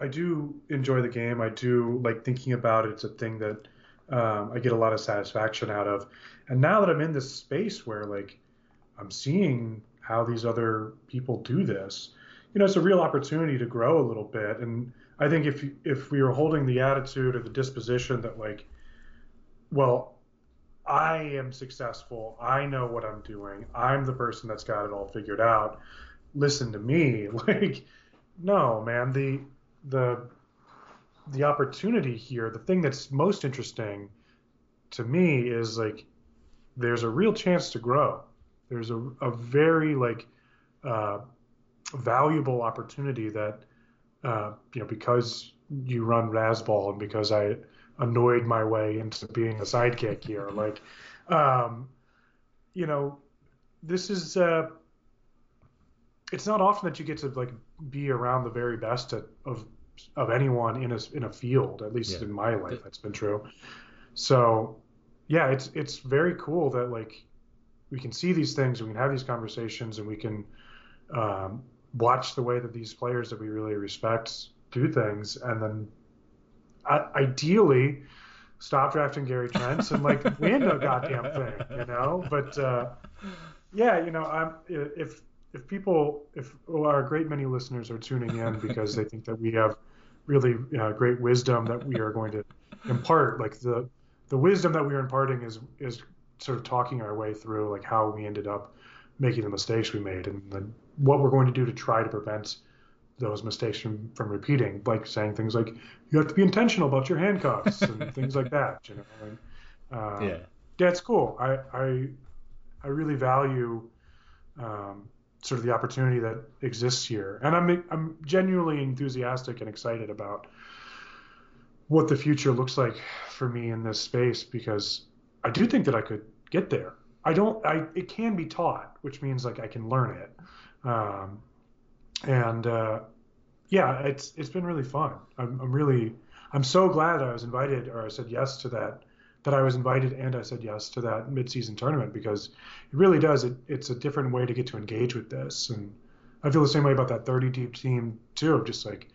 I do enjoy the game. I do like thinking about it. It's a thing that I get a lot of satisfaction out of. And now that I'm in this space where, like, I'm seeing how these other people do this, you know, it's a real opportunity to grow a little bit. And I think if we were holding the attitude or the disposition that, like, well, I am successful, I know what I'm doing, I'm the person that's got it all figured out, listen to me, like, no, man, the opportunity here, the thing that's most interesting to me is, like, there's a real chance to grow. There's a very, like, valuable opportunity that, you know, because you run Razzball and because I annoyed my way into being a sidekick here, like, you know, this is, it's not often that you get to, like, be around the very best of anyone in a field, at least in my life, that's been true. So yeah, it's very cool that, like, we can see these things, we can have these conversations, and we can watch the way that these players that we really respect do things, and then ideally stop drafting Gary Trent and, like, win the goddamn thing, you know? But yeah, you know, if people, our great many listeners are tuning in because they think that we have really great wisdom that we are going to impart, like, the wisdom that we are imparting is sort of talking our way through, like, how we ended up making the mistakes we made, and then what we're going to do to try to prevent those mistakes from repeating, like saying things like, you have to be intentional about your handcuffs and things like that, you know? And, that's cool. I really value sort of the opportunity that exists here. And I'm genuinely enthusiastic and excited about what the future looks like for me in this space, because I do think that I could get there. It can be taught, which means, like, I can learn it. It's been really fun. I'm so glad I was invited, or I said yes to that I was invited and I said yes to that midseason tournament, because it really does. It's a different way to get to engage with this. And I feel the same way about that 30 deep team too. Just, like,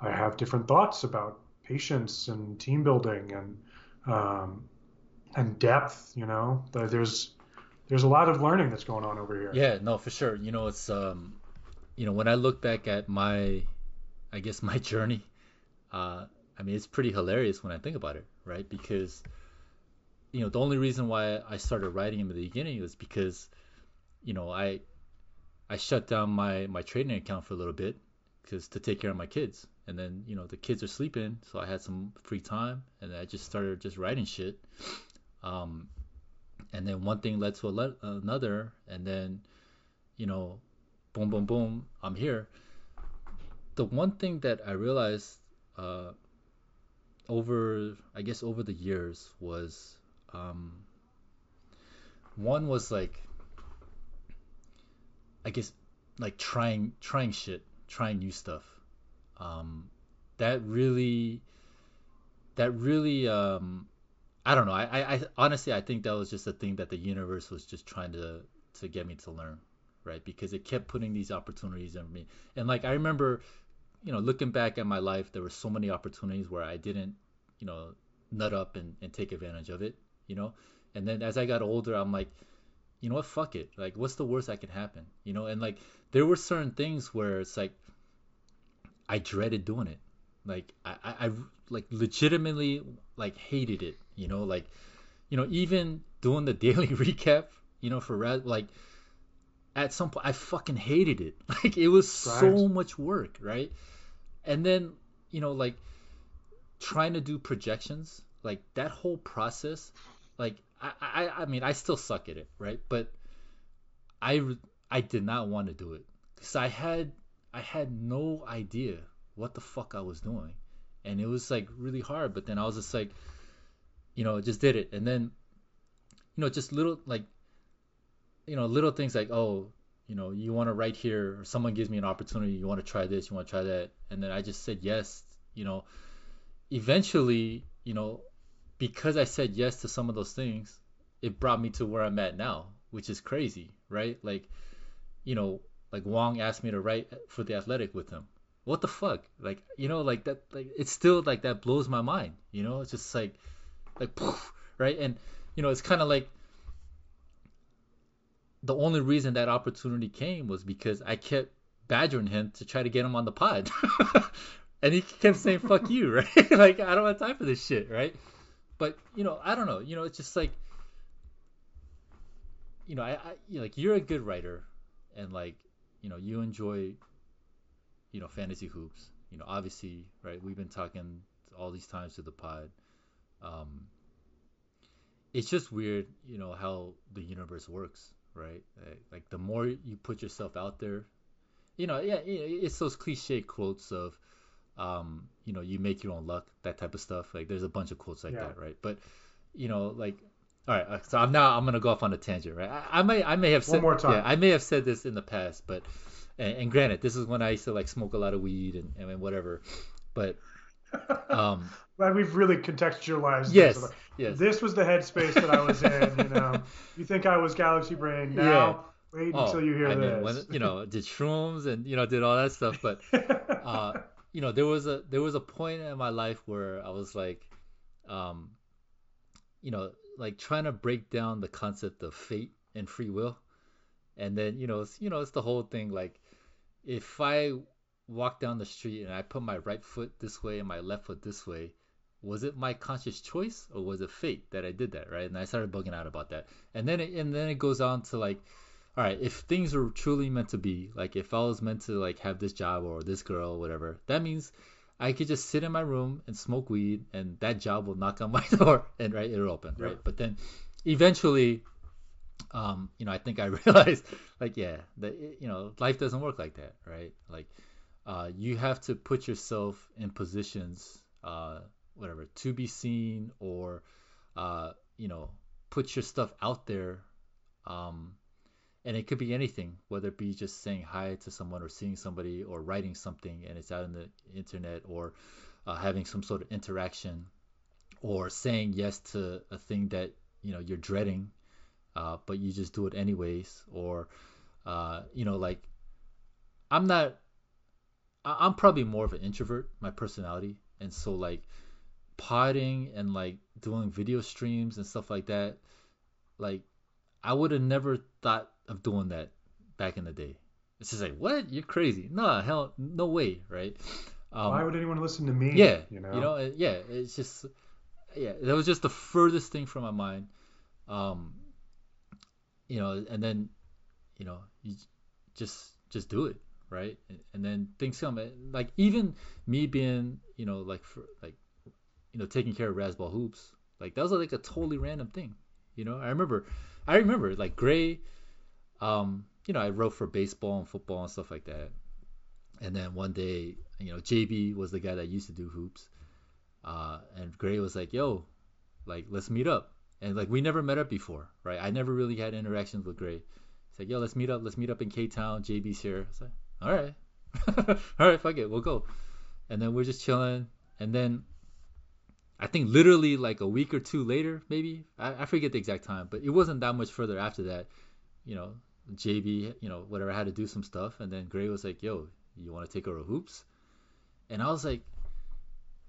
I have different thoughts about patience and team building and depth, you know, there's a lot of learning that's going on over here. Yeah, no, for sure. You know, it's, you know, when I look back at my journey, I mean, it's pretty hilarious when I think about it, right? Because, you know, the only reason why I started writing in the beginning was because, you know, I shut down my trading account for a little bit to take care of my kids. And then, you know, the kids are sleeping, so I had some free time, and I just started just writing shit. And then one thing led to another, and then, you know, boom, boom, boom, I'm here. The one thing that I realized over the years was, one was, like, I guess, like, trying new stuff. I don't know. I honestly, I think that was just a thing that the universe was just trying to get me to learn, right? Because it kept putting these opportunities in me. And, like, I remember, you know, looking back at my life, there were so many opportunities where I didn't, you know, nut up and take advantage of it, you know? And then as I got older, I'm like, you know what? Fuck it. Like, what's the worst that can happen? You know? And, like, there were certain things where it's like, I dreaded doing it. Like, I like, legitimately, like, hated it. You know, like, you know, even doing the daily recap, you know, for Rad, like, at some point I fucking hated it. Like, it was so much work, right? And then, you know, like, trying to do projections, like, that whole process, like, I mean, I still suck at it, right? But I did not want to do it, because I had no idea what the fuck I was doing, and it was, like, really hard. But then I was just like, you know, just did it. And then, you know, just little, like, you know, little things like, oh, you know, you want to write here, or someone gives me an opportunity, you want to try this, you want to try that. And then I just said yes, you know, eventually, you know, because I said yes to some of those things, it brought me to where I'm at now, which is crazy, right? Like, you know, like, Wong asked me to write for The Athletic with him, what the fuck? Like, you know, like that, like it's still like that blows my mind, you know? It's just like poof, right? And, you know, it's kind of like the only reason that opportunity came was because I kept badgering him to try to get him on the pod. And he kept saying, fuck you, right? Like, I don't have time for this shit, right? But, you know, I don't know. You know, it's just like, you know, I you know, like, you're a good writer and, like, you know, you enjoy, you know, fantasy hoops. You know, obviously, right, we've been talking all these times to the pod. It's just weird, you know, how the universe works, right? Like, the more you put yourself out there, you know, yeah, it's those cliche quotes of, you know, you make your own luck, that type of stuff. Like, there's a bunch of quotes like that, right? But, you know, like, all right, so I'm gonna go off on a tangent, right? I may have said one more time. Yeah, I may have said this in the past, but and granted, this is when I used to like smoke a lot of weed and whatever, but Glad we've really contextualized. Yes, this. Yes. This was the headspace that I was in. You know, you think I was galaxy brain now. Yeah. Wait until you hear this. When, you know, did shrooms and, you know, did all that stuff, but you know, there was a point in my life where I was like, you know, like trying to break down the concept of fate and free will, and then it's the whole thing. Like, if I walk down the street and I put my right foot this way and my left foot this way, was it my conscious choice or was it fate that I did that, right? And I started bugging out about that, and then it goes on to like, all right, if things were truly meant to be, like if I was meant to like have this job or this girl or whatever, that means I could just sit in my room and smoke weed and that job will knock on my door and right, it'll open, right? But then eventually, you know, I think I realized like, yeah, that, you know, life doesn't work like that, right? Like you have to put yourself in positions, whatever, to be seen or, you know, put your stuff out there, and it could be anything, whether it be just saying hi to someone or seeing somebody or writing something and it's out on the internet or having some sort of interaction or saying yes to a thing that, you know, you're dreading, but you just do it anyways. Or, you know, like I'm probably more of an introvert, my personality. And so like podding and like doing video streams and stuff like that, like I would have never thought of doing that back in the day. It's just like, what? You're crazy. No, hell, no way, right? Why would anyone listen to me? Yeah, you know, yeah. It's just, yeah, that was just the furthest thing from my mind. You know, and then, you know, you just do it, right? And then things come. Like even me being, you know, like for like, you know, taking care of Razzball hoops, like that was like a totally random thing. You know, I remember like Gray. You know, I wrote for baseball and football and stuff like that. And then one day, you know, JB was the guy that used to do hoops. And Gray was like, yo, like, let's meet up. And like, we never met up before, right? I never really had interactions with Gray. He's like, yo, let's meet up in K-Town. JB's here. I was like, all right. All right, fuck it, we'll go. And then we're just chilling. And then I think literally like a week or two later, maybe, I forget the exact time, but it wasn't that much further after that. You know, JB, you know, whatever, I had to do some stuff. And then Gray was like, yo, you want to take over hoops? And I was like,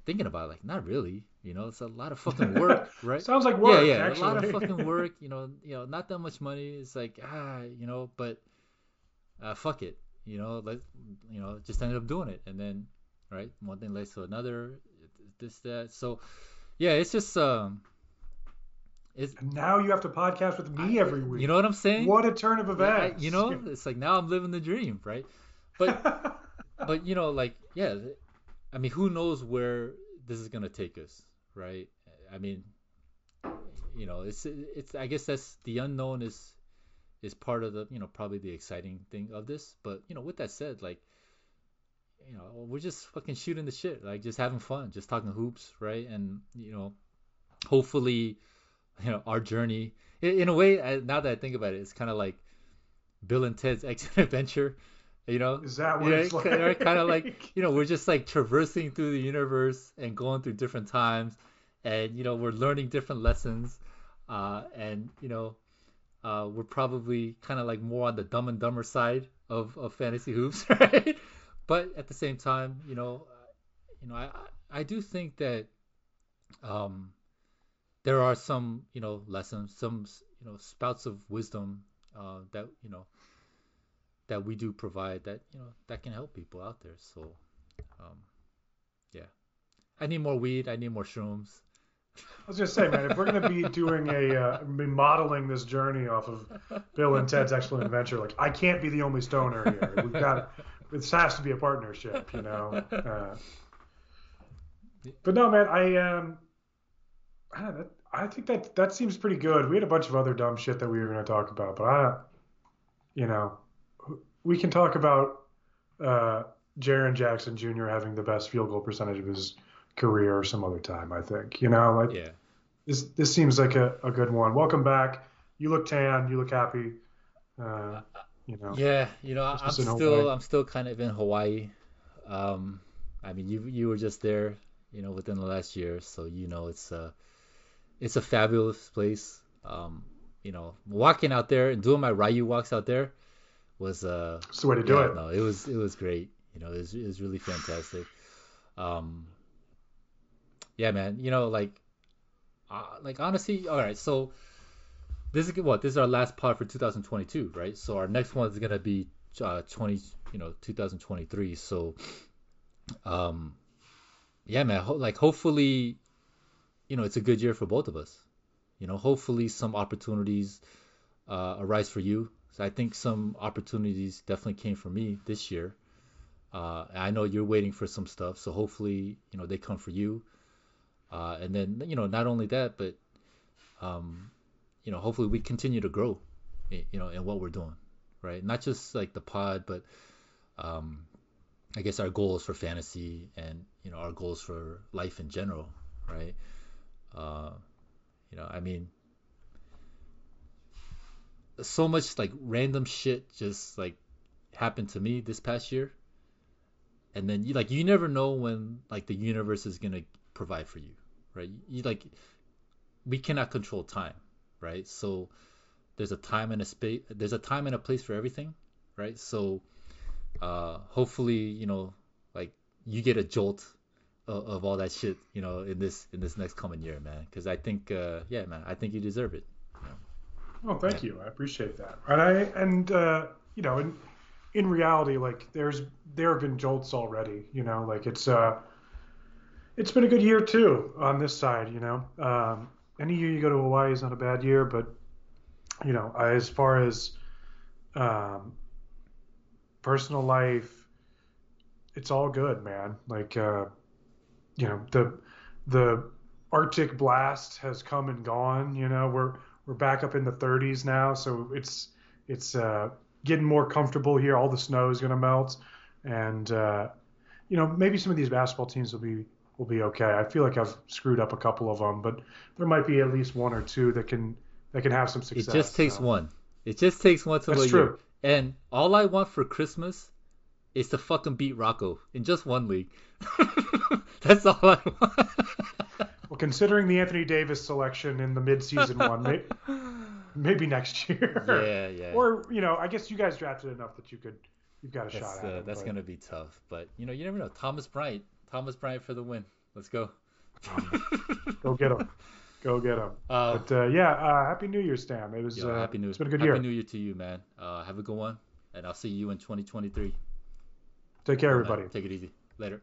thinking about it, like, not really. You know, it's a lot of fucking work, right? Sounds like work, yeah, actually. A lot of fucking work, you know, not that much money. It's like, you know, but fuck it. You know, just ended up doing it. And then, right, one thing leads to another, this, that. So, yeah, it's just... and now you have to podcast with me every week. You know what I'm saying? What a turn of events. Yeah, you know, it's like now I'm living the dream, right? But, but you know, like, yeah, I mean, who knows where this is going to take us, right? I mean, you know, it's. I guess that's the unknown is part of the, you know, probably the exciting thing of this. But, you know, with that said, like, you know, we're just fucking shooting the shit, like just having fun, just talking hoops, right? And, you know, hopefully... You know, our journey in a way, now that I think about it, it's kind of like Bill and Ted's Excellent Adventure, you know? Is that what it's like? Kind of like, you know, we're just like traversing through the universe and going through different times and, you know, we're learning different lessons. And, you know, we're probably kind of like more on the dumb and dumber side of fantasy hoops, right? But at the same time, I do think that there are some, lessons, some, spouts of wisdom that, that we do provide that, that can help people out there. So, yeah, I need more weed. I need more shrooms. I was going to say, man, if we're going to be doing modeling this journey off of Bill and Ted's Excellent Adventure, like, I can't be the only stoner here. We've got to, this has to be a partnership, but no, man, I don't know, I think that seems pretty good. We had a bunch of other dumb shit that we were going to talk about, but we can talk about Jaren Jackson Jr. having the best field goal percentage of his career some other time, I think. This seems like a good one. Welcome back. You look tan. You look happy. Yeah, I'm still kind of in Hawaii. I mean, you were just there, within the last year, so it's a fabulous place. Walking out there and doing my Ryu walks out there was it's the way to do it. No, it was great. It was really fantastic. Yeah, man. Honestly, all right. So this is our last pod for 2022, right? So our next one is gonna be 2023. So, yeah, man. Hopefully, it's a good year for both of us. Hopefully some opportunities arise for you. So I think some opportunities definitely came for me this year. I know you're waiting for some stuff, so hopefully, they come for you. And then, not only that, but, hopefully we continue to grow, in what we're doing, right? Not just like the pod, but I guess our goals for fantasy and, our goals for life in general, right? So much like random shit just like happened to me this past year. And then you never know when like the universe is going to provide for you, right? We cannot control time, right? So there's a time and a space, there's a time and a place for everything, right? So hopefully you get a jolt of all that shit, in this next coming year, man, because I think I think you deserve it. Well, thank you. I appreciate that. And in reality, there have been jolts already, it's been a good year too on this side, any year you go to Hawaii is not a bad year, but as far as personal life, it's all good, man. The Arctic blast has come and gone, we're back up in the 30s now, so it's getting more comfortable here. All the snow is going to melt, and maybe some of these basketball teams will be okay. I feel like I've screwed up a couple of them, but there might be at least one or two that can have some success. It just takes one. It just takes one to win. That's true. And all I want for Christmas is to fucking beat Rocco in just one league. That's all I want. Well, considering the Anthony Davis selection in the mid-season one, maybe next year. Yeah. Or I guess you guys drafted enough that you've got a shot at it. That's going to be tough, but you never know. Thomas Bryant for the win. Let's go. Go get him. Happy New Year, Stan. It was Happy New Year. It's been a good year. Happy New Year to you, man. Have a good one, and I'll see you in 2023. Take care, everybody. Take it easy. Later.